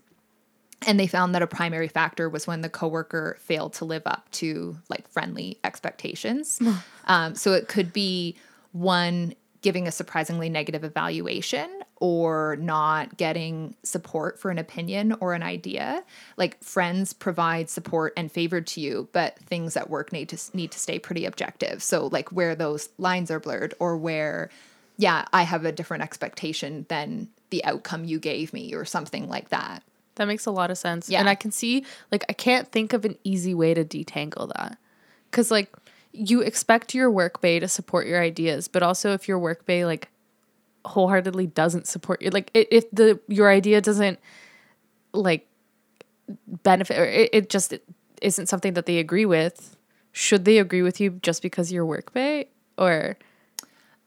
And they found that a primary factor was when the coworker failed to live up to like friendly expectations. um, so it could be one, giving a surprisingly negative evaluation, or not getting support for an opinion or an idea. Like friends provide support and favor to you, but things at work need to need to stay pretty objective. So like where those lines are blurred, or where, yeah, I have a different expectation than the outcome you gave me or something like that. That makes a lot of sense. Yeah. And I can see, like, I can't think of an easy way to detangle that. 'Cause like you expect your work bay to support your ideas, but also if your work bay like wholeheartedly doesn't support you, like if the your idea doesn't like benefit, or it, it just it isn't something that they agree with, should they agree with you just because you're work bay, or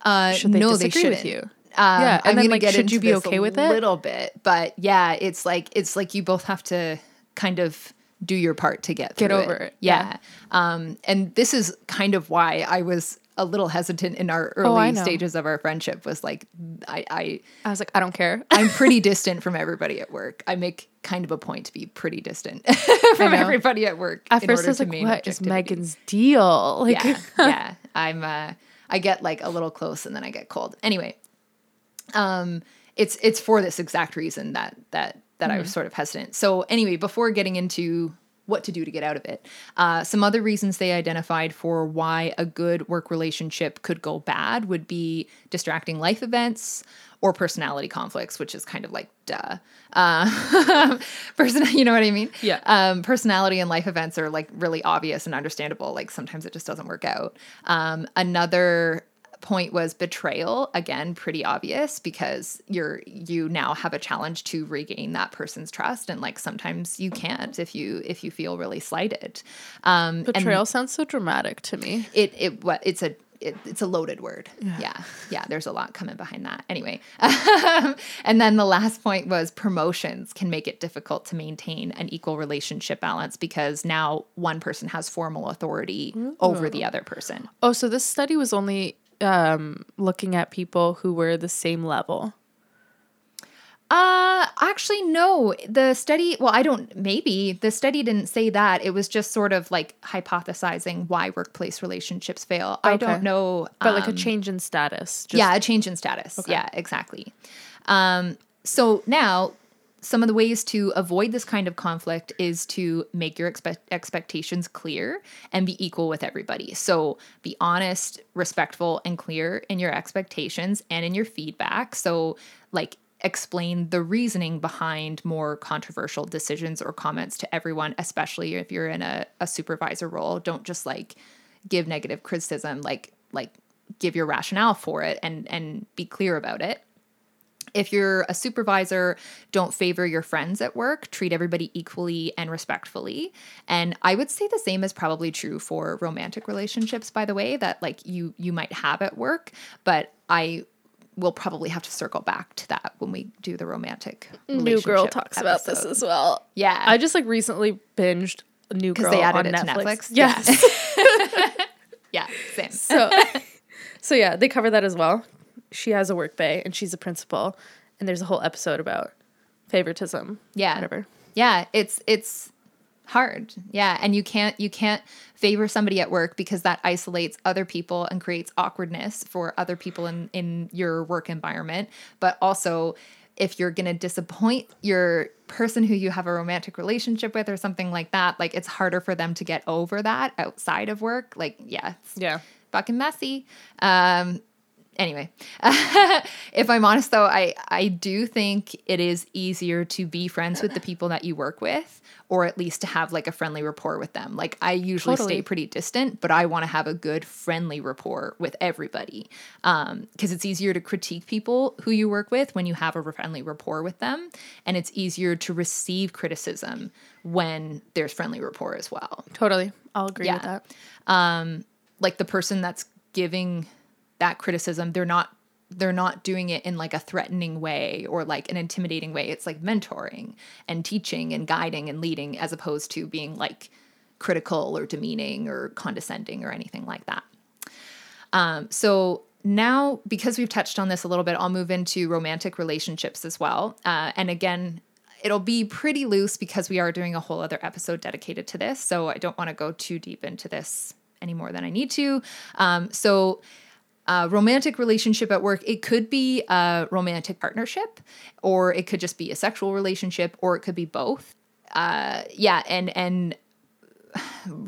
uh, should they no, disagree they with you? Um, yeah, and I'm then like get should you be okay with it? A little bit, but yeah, it's like it's like you both have to kind of do your part to get through get over it. it. Yeah. yeah. Um, and this is kind of why I was a little hesitant in our early oh, stages of our friendship. Was like, I, I, I was like, I don't care. I'm pretty distant from everybody at work. I make kind of a point to be pretty distant from everybody at work. At in first, order I was to like, what is Megan's deal? Like, yeah, yeah. I'm, uh, I get like a little close and then I get cold. Anyway, um, it's it's for this exact reason that that. that mm-hmm. I was sort of hesitant. So anyway, before getting into what to do to get out of it, uh, some other reasons they identified for why a good work relationship could go bad would be distracting life events or personality conflicts, which is kind of like, duh. Uh, person, you know what I mean? Yeah. Um, personality and life events are like really obvious and understandable. Like sometimes it just doesn't work out. Um, another point was betrayal. Again, pretty obvious, because you're you now have a challenge to regain that person's trust, and like sometimes you can't if you if you feel really slighted. Um, betrayal and sounds so dramatic to me. It it what it's a it, it's a loaded word. Yeah. yeah, yeah. There's a lot coming behind that. Anyway, and then the last point was promotions can make it difficult to maintain an equal relationship balance, because now one person has formal authority Ooh. over the other person. Oh, so this study was only Um, looking at people who were the same level. Uh, actually, no. The study, well, I don't, maybe the study didn't say that. It was just sort of like hypothesizing why workplace relationships fail. Okay. I don't know. But um, like a change in status. Just... Yeah, a change in status. Okay. Yeah, exactly. Um, so now some of the ways to avoid this kind of conflict is to make your expe- expectations clear and be equal with everybody. So be honest, respectful, and clear in your expectations and in your feedback. So like, explain the reasoning behind more controversial decisions or comments to everyone, especially if you're in a, a supervisor role. Don't just like give negative criticism, like, like give your rationale for it and, and be clear about it. If you're a supervisor, don't favor your friends at work. Treat everybody equally and respectfully. And I would say the same is probably true for romantic relationships, by the way, that like you, you might have at work, but I, we'll probably have to circle back to that when we do the romantic New Girl talks episode. About this as well. Yeah. I just like recently binged New Girl they added on it Netflix. To Netflix. Yes. Yeah, same. So, so yeah, they cover that as well. She has a work bay and she's a principal and there's a whole episode about favoritism. Yeah. Whatever. Yeah, it's it's hard. Yeah, and you can't you can't favor somebody at work because that isolates other people and creates awkwardness for other people in, in your work environment. But also, if you're going to disappoint your person who you have a romantic relationship with or something like that, like it's harder for them to get over that outside of work. Like, yeah. Yeah. Fucking messy. Um Anyway, if I'm honest, though, I, I do think it is easier to be friends with the people that you work with, or at least to have like a friendly rapport with them. Like I usually totally. Stay pretty distant, but I want to have a good friendly rapport with everybody um, because it's easier to critique people who you work with when you have a friendly rapport with them. And it's easier to receive criticism when there's friendly rapport as well. Totally. I'll agree yeah. with that. Um, like the person that's giving that criticism, they're not they're not doing it in like a threatening way or like an intimidating way. It's like mentoring and teaching and guiding and leading, as opposed to being like critical or demeaning or condescending or anything like that. Um, so now, because we've touched on this a little bit, I'll move into romantic relationships as well. Uh, and again, it'll be pretty loose because we are doing a whole other episode dedicated to this. So I don't want to go too deep into this any more than I need to. Um, so Uh, romantic relationship at work, it could be a romantic partnership, or it could just be a sexual relationship, or it could be both. Uh, yeah, and and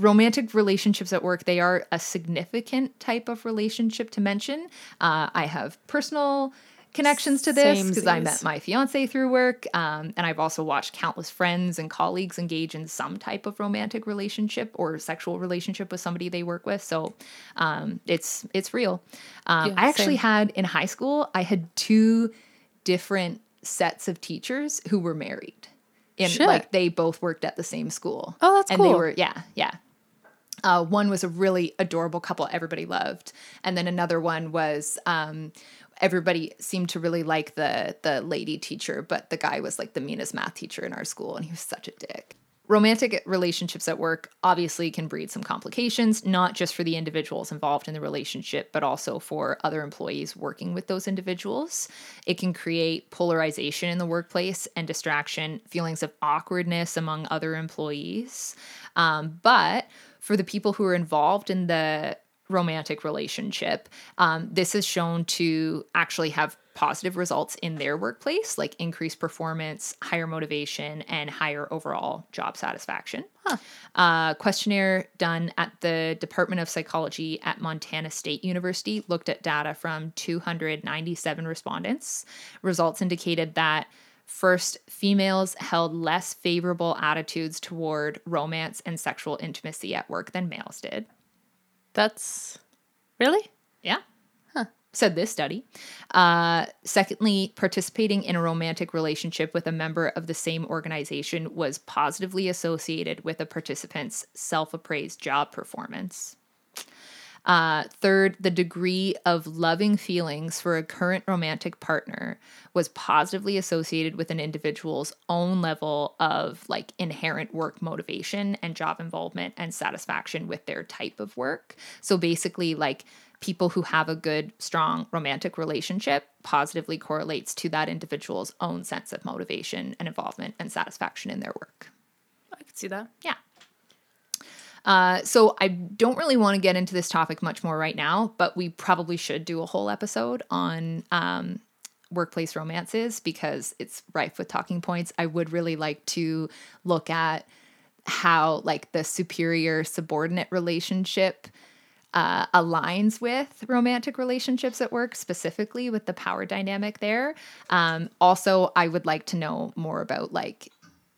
romantic relationships at work, they are a significant type of relationship to mention. Uh, I have personal connections to this because I met my fiance through work, um, and I've also watched countless friends and colleagues engage in some type of romantic relationship or sexual relationship with somebody they work with. So um, it's it's real. Um, yeah, I actually same. had in high school, I had two different sets of teachers who were married, and sure. like they both worked at the same school. Oh, that's and cool. And they were yeah yeah. Uh, one was a really adorable couple everybody loved, and then another one was. Um, Everybody seemed to really like the the lady teacher, but the guy was like the meanest math teacher in our school, and he was such a dick. Romantic relationships at work obviously can breed some complications, not just for the individuals involved in the relationship, but also for other employees working with those individuals. It can create polarization in the workplace and distraction, feelings of awkwardness among other employees. Um, but for the people who are involved in the romantic relationship, um, this is shown to actually have positive results in their workplace, like increased performance, higher motivation, and higher overall job satisfaction. Huh. Uh, questionnaire done at the Department of Psychology at Montana State University looked at data from two hundred ninety-seven respondents. Results indicated that first, females held less favorable attitudes toward romance and sexual intimacy at work than males did. That's really? Yeah. Huh. Said this study. Uh, secondly, participating in a romantic relationship with a member of the same organization was positively associated with a participant's self-appraised job performance. Uh, third, the degree of loving feelings for a current romantic partner was positively associated with an individual's own level of like inherent work motivation and job involvement and satisfaction with their type of work. So basically, like people who have a good, strong romantic relationship positively correlates to that individual's own sense of motivation and involvement and satisfaction in their work. I could see that. Yeah. Uh, so I don't really want to get into this topic much more right now, but we probably should do a whole episode on um, workplace romances because it's rife with talking points. I would really like to look at how like the superior subordinate relationship uh, aligns with romantic relationships at work, specifically with the power dynamic there. Um, also, I would like to know more about like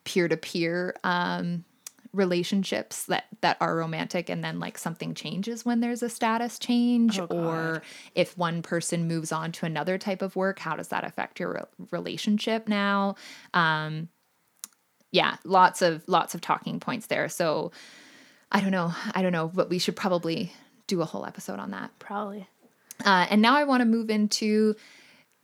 peer-to-peer um relationships that that are romantic and then like something changes when there's a status change, oh, or if one person moves on to another type of work, how does that affect your re- relationship now? Um, yeah, lots of lots of talking points there. So I don't know. I don't know, but we should probably do a whole episode on that. Probably. Uh, and now I want to move into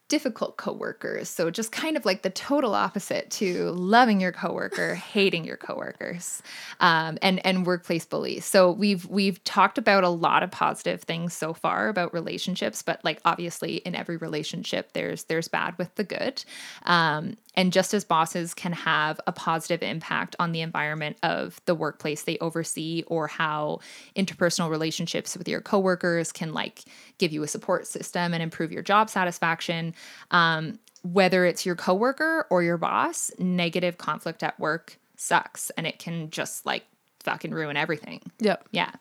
difficult coworkers. So just kind of like the total opposite to loving your coworker, hating your coworkers, um, and, and workplace bullies. So we've, we've talked about a lot of positive things so far about relationships, but like obviously in every relationship, there's, there's bad with the good. Um, and just as bosses can have a positive impact on the environment of the workplace they oversee, or how interpersonal relationships with your coworkers can like give you a support system and improve your job satisfaction, Um, whether it's your coworker or your boss, negative conflict at work sucks, and it can just like fucking ruin everything. Yep. Yeah.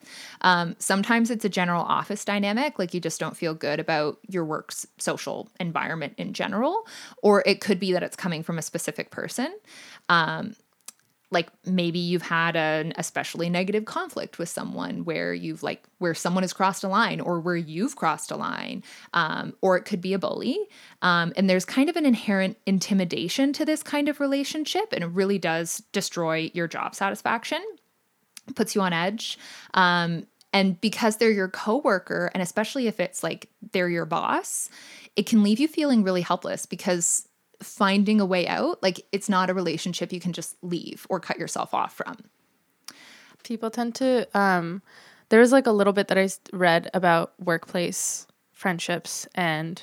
Um, sometimes it's a general office dynamic, like you just don't feel good about your work's social environment in general, or it could be that it's coming from a specific person. Um, like maybe you've had an especially negative conflict with someone where you've like, where someone has crossed a line or where you've crossed a line, um, or it could be a bully. Um, and there's kind of an inherent intimidation to this kind of relationship, and it really does destroy your job satisfaction, it puts you on edge. Um, and because they're your coworker, and especially if it's like they're your boss, it can leave you feeling really helpless because finding a way out, like it's not a relationship you can just leave or cut yourself off from. People tend to, um, there was like a little bit that I read about workplace friendships and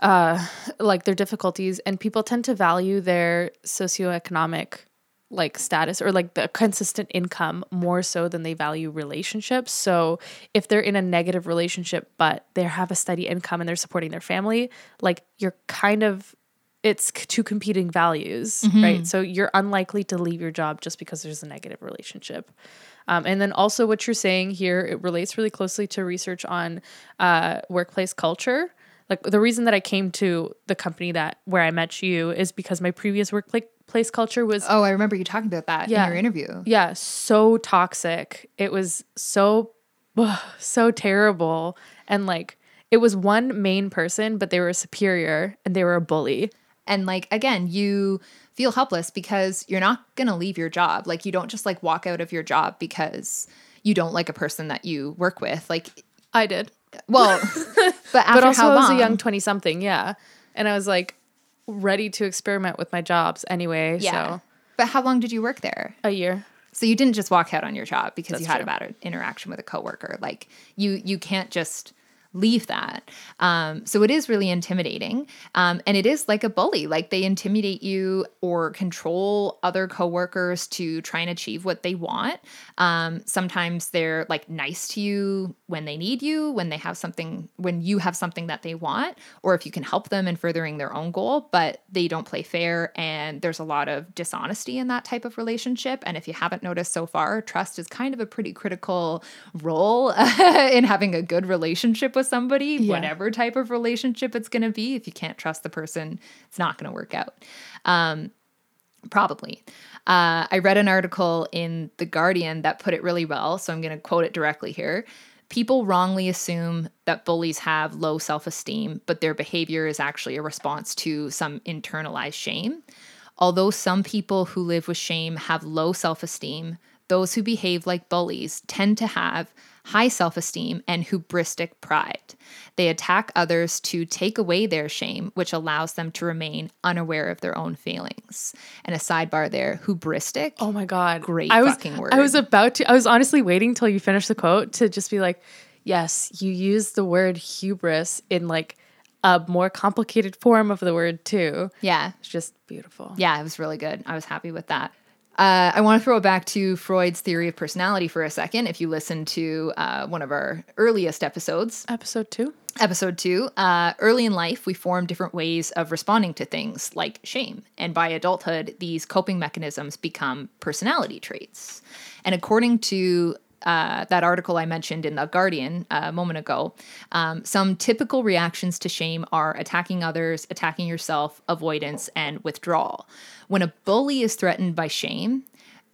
uh, like their difficulties, and people tend to value their socioeconomic like status or like the consistent income more so than they value relationships. So if they're in a negative relationship, but they have a steady income and they're supporting their family, like you're kind of, it's two competing values, mm-hmm. right? So you're unlikely to leave your job just because there's a negative relationship. Um, and then also what you're saying here, it relates really closely to research on uh, workplace culture. Like the reason that I came to the company that where I met you is because my previous workplace culture was... Oh, I remember you talking about that yeah, in your interview. Yeah, so toxic. It was so, ugh, so terrible. And like it was one main person, but they were a superior and they were a bully. And like, again, you feel helpless because you're not going to leave your job. Like you don't just like walk out of your job because you don't like a person that you work with. Like I did. Well, but after but also how long? I was a young twenty something. Yeah. And I was like ready to experiment with my jobs anyway. Yeah. So. But how long did you work there? A year. So you didn't just walk out on your job because That's you had true. a bad interaction with a coworker. Like you, you can't just leave that. Um, so it is really intimidating. Um, and it is like a bully, like they intimidate you or control other coworkers to try and achieve what they want. Um, sometimes they're like nice to you when they need you, when they have something, when you have something that they want, or if you can help them in furthering their own goal, but they don't play fair. And there's a lot of dishonesty in that type of relationship. And if you haven't noticed so far, trust is kind of a pretty critical role in having a good relationship with somebody, yeah. whatever type of relationship it's going to be. If you can't trust the person, it's not going to work out. Um, probably. Uh, I read an article in The Guardian that put it really well, so I'm going to quote it directly here. People wrongly assume that bullies have low self-esteem, but their behavior is actually a response to some internalized shame. Although some people who live with shame have low self-esteem, those who behave like bullies tend to have high self-esteem and hubristic pride. They attack others to take away their shame, which allows them to remain unaware of their own failings. And a sidebar there, hubristic. Oh my God. Great I was, fucking word. I was about to, I was honestly waiting till you finished the quote to just be like, Yes, you use the word hubris in like a more complicated form of the word too. Yeah. It's just beautiful. Yeah, it was really good. I was happy with that. Uh, I want to throw it back to Freud's theory of personality for a second. If you listen to uh, one of our earliest episodes. Episode two. Episode two. Uh, early in life, we form different ways of responding to things like shame. And by adulthood, these coping mechanisms become personality traits. And according to uh, that article I mentioned in The Guardian a moment ago, um, some typical reactions to shame are attacking others, attacking yourself, avoidance, and withdrawal. When a bully is threatened by shame,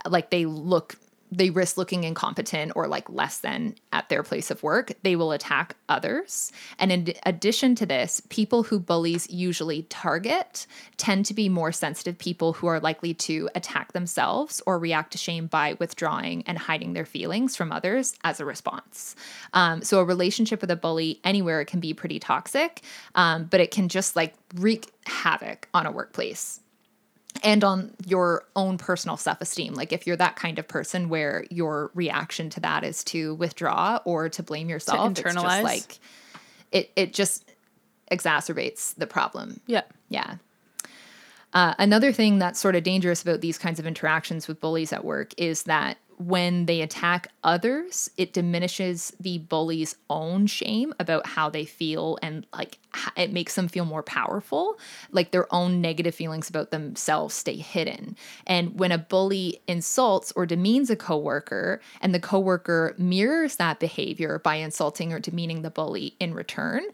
like they look, they risk looking incompetent or like less than at their place of work, they will attack others. And in addition to this, people who bullies usually target tend to be more sensitive people who are likely to attack themselves or react to shame by withdrawing and hiding their feelings from others as a response. Um, so a relationship with a bully anywhere can be pretty toxic, um, but it can just like wreak havoc on a workplace. And on your own personal self-esteem. Like if you're that kind of person where your reaction to that is to withdraw or to blame yourself, to internalize. It's just like it, it just exacerbates the problem. Yeah. Yeah. Uh, another thing that's sort of dangerous about these kinds of interactions with bullies at work is that when they attack others, it diminishes the bully's own shame about how they feel, and like it makes them feel more powerful. Like their own negative feelings about themselves stay hidden. And when a bully insults or demeans a coworker, and the coworker mirrors that behavior by insulting or demeaning the bully in return,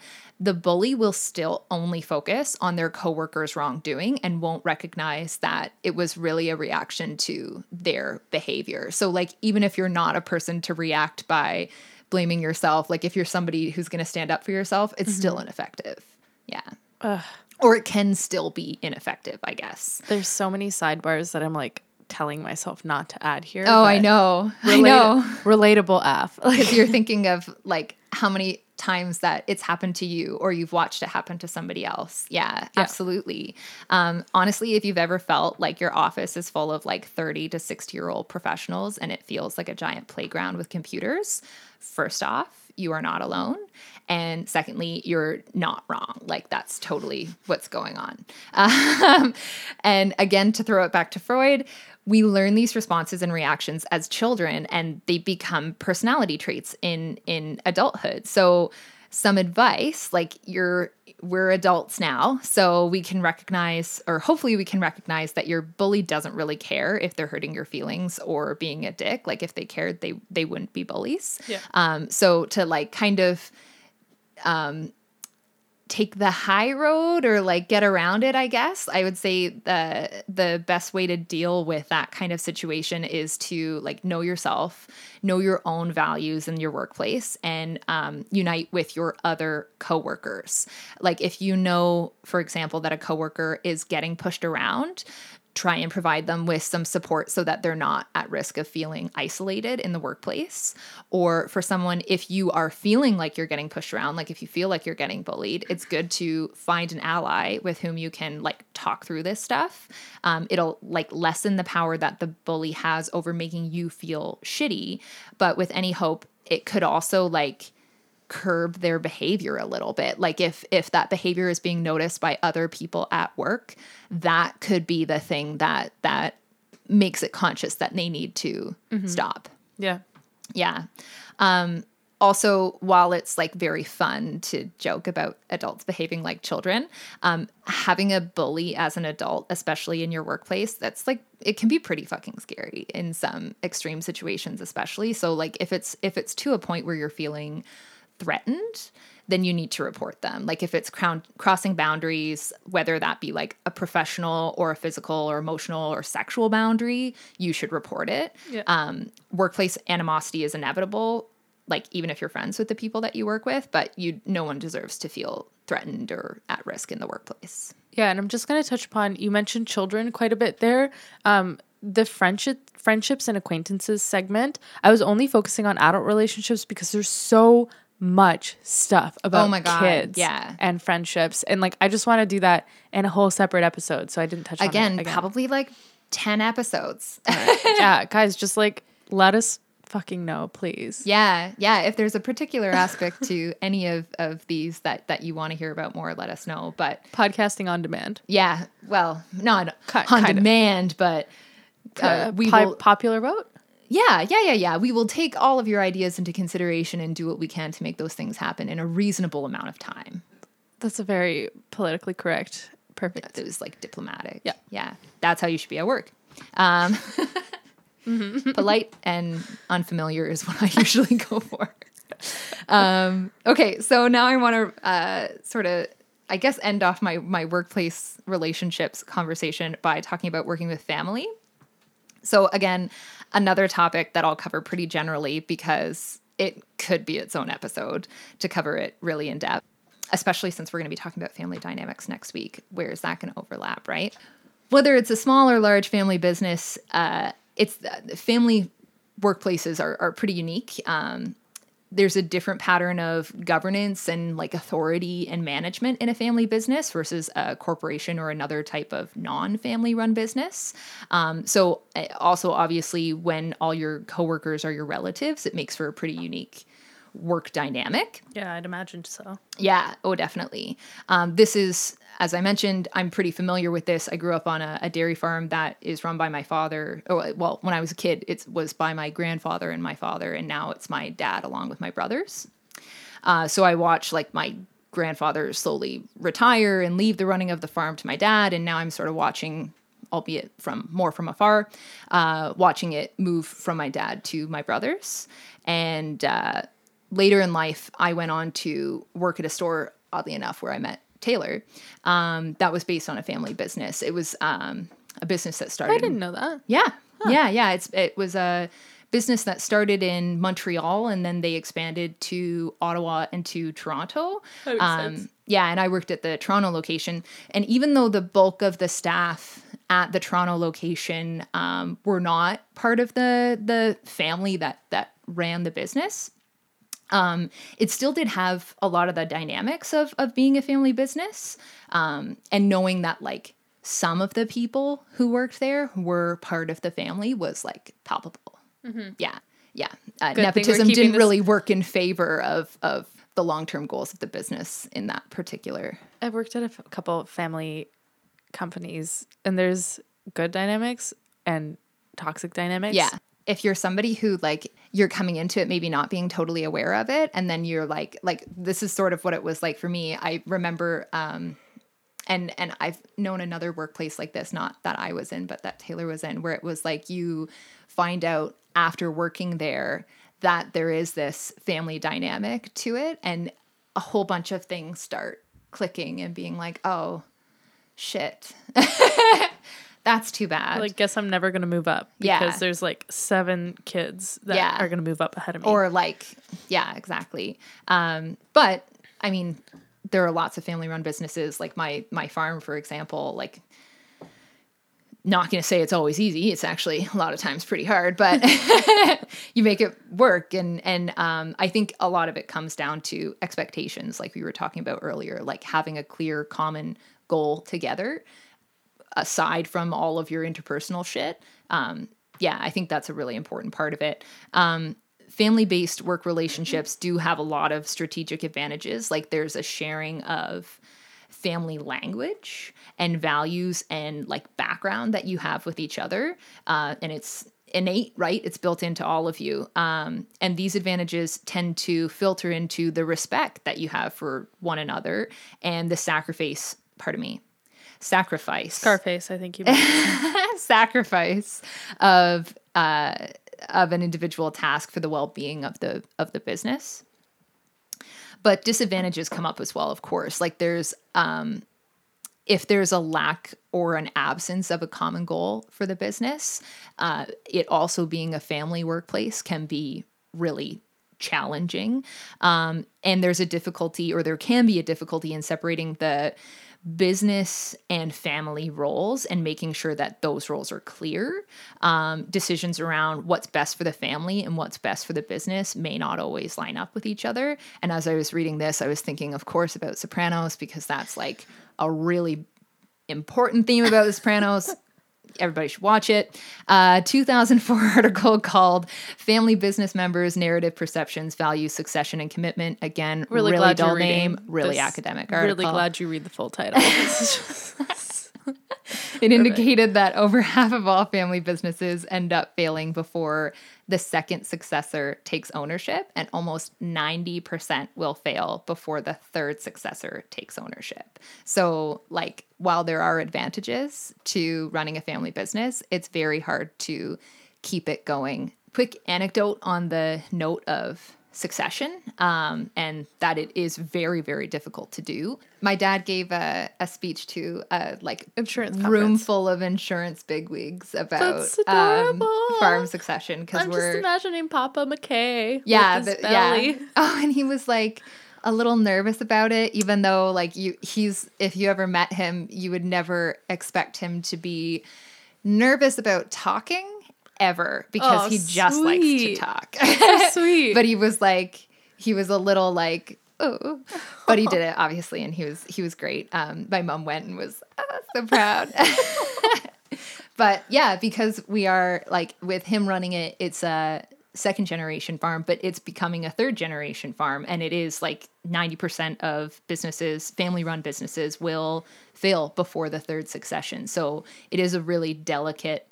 the bully will still only focus on their coworker's wrongdoing and won't recognize that it was really a reaction to their behavior. So like, even if you're not a person to react by blaming yourself, like if you're somebody who's going to stand up for yourself, it's mm-hmm. still ineffective. Yeah. Ugh. Or it can still be ineffective, I guess. There's so many sidebars that I'm like telling myself not to add here. Oh, I know. Relate- I know. Relatable F. Like if you're thinking of like how many times that it's happened to you or you've watched it happen to somebody else. Yeah, yeah. Absolutely. Um, honestly, if you've ever felt like your office is full of like thirty to sixty year old professionals and it feels like a giant playground with computers, first off, you are not alone. And secondly, you're not wrong. Like that's totally what's going on. Um, and again, to throw it back to Freud, we learn these responses and reactions as children, and they become personality traits in, in adulthood. So some advice, like you're, we're adults now, so we can recognize, or hopefully we can recognize that your bully doesn't really care if they're hurting your feelings or being a dick. Like if they cared, they, they wouldn't be bullies. Yeah. Um, so to like kind of, um, take the high road or like get around it, I guess. I would say the the best way to deal with that kind of situation is to like know yourself, know your own values in your workplace, and um, unite with your other coworkers. Like if you know, for example, that a coworker is getting pushed around, try and provide them with some support so that they're not at risk of feeling isolated in the workplace. Or for someone, if you are feeling like you're getting pushed around, like if you feel like you're getting bullied, it's good to find an ally with whom you can like talk through this stuff. Um, it'll like lessen the power that the bully has over making you feel shitty. But with any hope, it could also like curb their behavior a little bit. Like if, if that behavior is being noticed by other people at work, that could be the thing that, that makes it conscious that they need to mm-hmm. stop. Yeah. Yeah. Um, also, while it's like very fun to joke about adults behaving like children, um, having a bully as an adult, especially in your workplace, that's like, it can be pretty fucking scary in some extreme situations, especially. So like if it's, if it's to a point where you're feeling threatened, then you need to report them. Like if it's crown- crossing boundaries, whether that be like a professional or a physical or emotional or sexual boundary, you should report it. Yeah. Um, workplace animosity is inevitable, like even if you're friends with the people that you work with, but you no one deserves to feel threatened or at risk in the workplace. Yeah, and I'm just going to touch upon, you mentioned children quite a bit there. Um, the friendship, friendships and acquaintances segment, I was only focusing on adult relationships because there's so much stuff about oh my God. kids yeah. and friendships. And like, I just want to do that in a whole separate episode. So I didn't touch again, on it again. Probably like ten episodes. Right. Yeah. Guys, just like let us fucking know, please. Yeah, yeah. If there's a particular aspect to any of, of these that, that you want to hear about more, let us know. But podcasting on demand. Yeah, well, not kind, on kind demand, of. But uh, we P- will... Popular vote? Yeah, yeah, yeah, yeah. We will take all of your ideas into consideration and do what we can to make those things happen in a reasonable amount of time. That's a very politically correct, perfect. Yeah, it was like diplomatic. Yeah. Yeah. That's how you should be at work. Um, mm-hmm. Polite and unfamiliar is what I usually go for. Um, okay, so now I want to uh, sort of, I guess, end off my, my workplace relationships conversation by talking about working with family. So again, another topic that I'll cover pretty generally because it could be its own episode to cover it really in depth, especially since we're going to be talking about family dynamics next week. Where is that going to overlap, right? Whether it's a small or large family business, uh, it's uh, family workplaces are, are pretty unique. Um, there's a different pattern of governance and like authority and management in a family business versus a corporation or another type of non-family run business. Um, so also obviously when all your coworkers are your relatives, it makes for a pretty unique work dynamic. Yeah, I'd imagine so. Yeah, oh, definitely. Um, this is, as I mentioned, I'm pretty familiar with this. I grew up on a, a dairy farm that is run by my father. Oh, well, when I was a kid, it was by my grandfather and my father, and now it's my dad along with my brothers. Uh, so I watched like my grandfather slowly retire and leave the running of the farm to my dad, and now I'm sort of watching, albeit from more from afar, uh, watching it move from my dad to my brothers. And uh, later in life, I went on to work at a store, oddly enough, where I met Taylor. Um, that was based on a family business. It was um, a business that started. I didn't in, know that. Yeah, huh. yeah, yeah. It's it was a business that started in Montreal, and then they expanded to Ottawa and to Toronto. That makes um, sense. Yeah, and I worked at the Toronto location. And even though the bulk of the staff at the Toronto location um, were not part of the the family that that ran the business. Um, it still did have a lot of the dynamics of, of being a family business, um, and knowing that like some of the people who worked there were part of the family was like palpable. Mm-hmm. Yeah. Yeah. Uh, nepotism didn't this- really work in favor of, of the long-term goals of the business in that particular. I've worked at a f- couple of family companies, and there's good dynamics and toxic dynamics. Yeah. If you're somebody who like you're coming into it, maybe not being totally aware of it. And then you're like, like, this is sort of what it was like for me. I remember, um, and, and I've known another workplace like this, not that I was in, but that Taylor was in, where it was like, you find out after working there that there is this family dynamic to it. And a whole bunch of things start clicking and being like, oh shit. That's too bad. Like, guess I'm never going to move up because yeah. there's like seven kids that yeah. are going to move up ahead of me. Or like, yeah, exactly. Um, but I mean, there are lots of family run businesses like my, my farm, for example, like not going to say it's always easy. It's actually a lot of times pretty hard, but you make it work. And, and um, I think a lot of it comes down to expectations. Like we were talking about earlier, like having a clear common goal together aside from all of your interpersonal shit. Um, yeah, I think that's a really important part of it. Um, family-based work relationships do have a lot of strategic advantages. Like there's a sharing of family language and values and like background that you have with each other. Uh, and it's innate, right? It's built into all of you. Um, and these advantages tend to filter into the respect that you have for one another and the sacrifice, pardon me, Sacrifice. Scarface, I think you meant. Sacrifice of uh, of an individual task for the well-being of the of the business. But disadvantages come up as well, of course. Like there's um, if there's a lack or an absence of a common goal for the business, uh, it also being a family workplace can be really challenging. Um, and there's a difficulty, or there can be a difficulty in separating the business and family roles and making sure that those roles are clear. Um, decisions around what's best for the family and what's best for the business may not always line up with each other. And as I was reading this, I was thinking, of course, about Sopranos because that's like a really important theme about The Sopranos. Everybody should watch it. Uh, two thousand four article called Family Business Members, Narrative Perceptions, Values, Succession, and Commitment. Again, really, really dull name, really academic article. Really glad you read the full title. It indicated that over half of all family businesses end up failing before the second successor takes ownership, and almost ninety percent will fail before the third successor takes ownership. So, like, while there are advantages to running a family business, it's very hard to keep it going. Quick anecdote on the note of succession, um, and that it is very, very difficult to do. My dad gave a, a speech to a like insurance room conference full of insurance bigwigs about um, farm succession. Because I'm we're, just imagining Papa McKay. Yeah, with his the, belly. Yeah. Oh, and he was like a little nervous about it, even though like you, he's if you ever met him, you would never expect him to be nervous about talking. Ever, because oh, he just sweet. likes to talk. So sweet. But he was like, he was a little like, oh, but he did it obviously, and he was he was great. Um, my mom went and was oh, so proud. But yeah, because we are like with him running it, it's a second generation farm, but it's becoming a third generation farm, and it is like ninety percent of businesses, family run businesses, will fail before the third succession. So it is a really delicate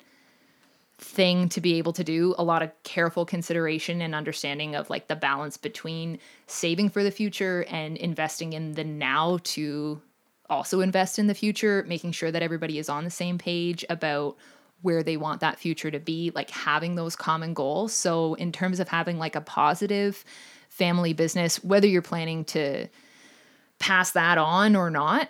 thing to be able to do. A lot of careful consideration and understanding of like the balance between saving for the future and investing in the now to also invest in the future, making sure that everybody is on the same page about where they want that future to be, like having those common goals. So in terms of having like a positive family business, whether you're planning to pass that on or not,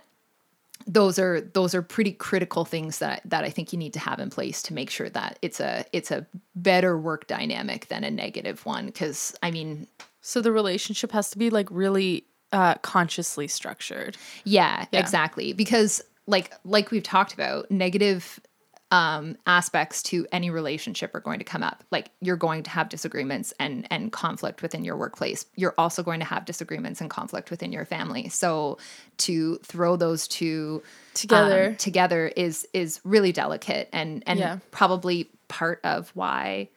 Those are those are pretty critical things that that I think you need to have in place to make sure that it's a it's a better work dynamic than a negative one. Because I mean, so the relationship has to be like really uh, consciously structured. Yeah, yeah, exactly. Because like like we've talked about, negative um, aspects to any relationship are going to come up. Like you're going to have disagreements and and conflict within your workplace. You're also going to have disagreements and conflict within your family. So to throw those two together um, together is is really delicate and and yeah. probably part of why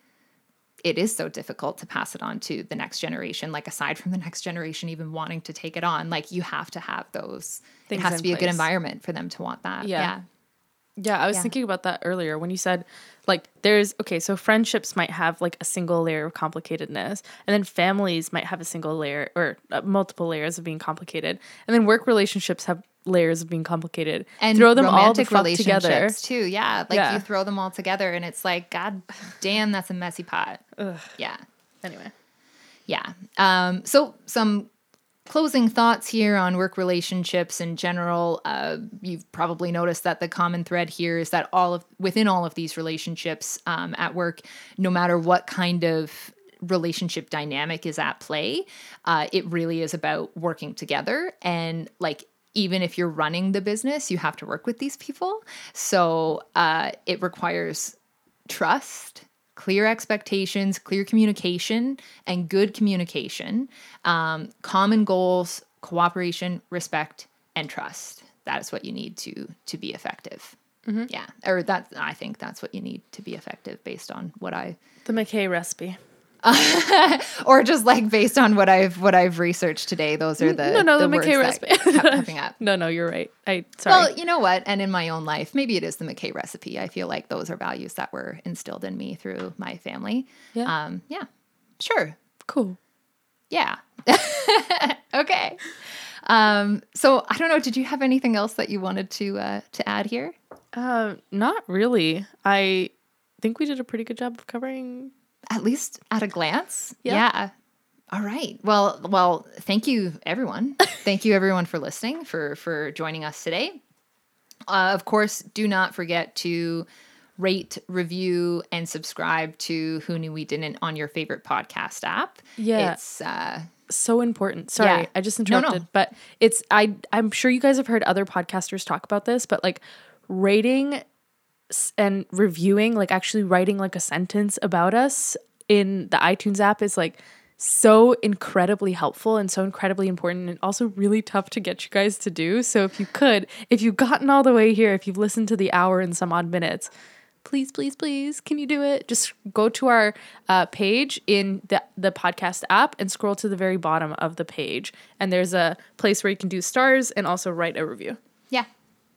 it is so difficult to pass it on to the next generation. Like aside from the next generation even wanting to take it on, like you have to have those things. It has to be place. a good environment for them to want that. Yeah. yeah. Yeah, I was yeah. thinking about that earlier when you said, like, there's, okay, so friendships might have, like, a single layer of complicatedness, and then families might have a single layer, or uh, multiple layers of being complicated, and then work relationships have layers of being complicated. And throw them all the fuck together. too, yeah. Like, yeah. you throw them all together, and it's like, God damn, that's a messy pot. Ugh. Yeah. Anyway. Yeah. Um. So, some... closing thoughts here on work relationships in general. Uh, you've probably noticed that the common thread here is that all of within all of these relationships um, at work, no matter what kind of relationship dynamic is at play, uh, it really is about working together. And like, even if you're running the business, you have to work with these people. So uh, it requires trust, clear expectations, clear communication, and good communication, um, common goals, cooperation, respect, and trust. That is what you need to to be effective. Mm-hmm. Yeah, or that I think that's what you need to be effective based on what I the McKay recipe, or just like based on what I've what I've researched today. Those are the no no the, the McKay recipe kept popping up. No no, you're right. I sorry. Well, you know what? And in my own life, maybe it is the McKay recipe. I feel like those are values that were instilled in me through my family. Yeah. Um, yeah. Sure. Cool. Yeah. Okay. Um, so I don't know. Did you have anything else that you wanted to uh, to add here? Uh, not really. I think we did a pretty good job of covering. At least at a glance. Yeah. yeah. All right. Well, well, thank you, everyone. Thank you, everyone, for listening, for for joining us today. Uh, of course, do not forget to rate, review, and subscribe to Who Knew We Didn't on your favorite podcast app. Yeah. It's... Uh, so important. Sorry, yeah. I just interrupted. No, no. But it's... I, I'm sure you guys have heard other podcasters talk about this, but like rating... and reviewing, like actually writing like a sentence about us in the iTunes app is like so incredibly helpful and so incredibly important, and also really tough to get you guys to do. So if you could, if you've gotten all the way here, if you've listened to the hour and some odd minutes, please, please, please, can you do it? Just go to our uh, page in the, the podcast app and scroll to the very bottom of the page. And there's a place where you can do stars and also write a review. Yeah.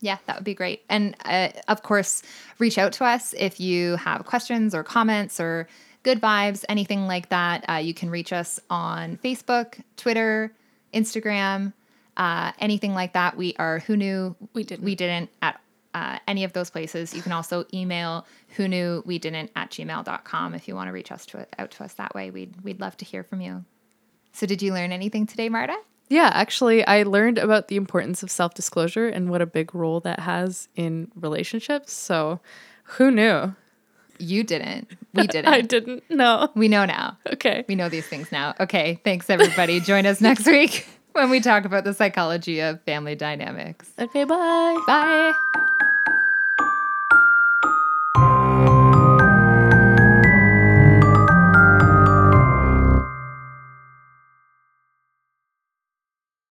Yeah, that would be great. And uh, of course, reach out to us if you have questions or comments or good vibes, anything like that. Uh, you can reach us on Facebook, Twitter, Instagram, uh, anything like that. We are Who Knew We Didn't, we didn't at all. Uh, any of those places. You can also email who knew we didn't at gmail dot com if you want to reach us to out to us that way. We'd we'd love to hear from you. So did you learn anything today, Marta? Yeah, actually, I learned about the importance of self-disclosure and what a big role that has in relationships. So who knew? You didn't. We didn't. I didn't. No. We know now. Okay. We know these things now. Okay. Thanks, everybody. Join us next week when we talk about the psychology of family dynamics. Okay, bye. Bye.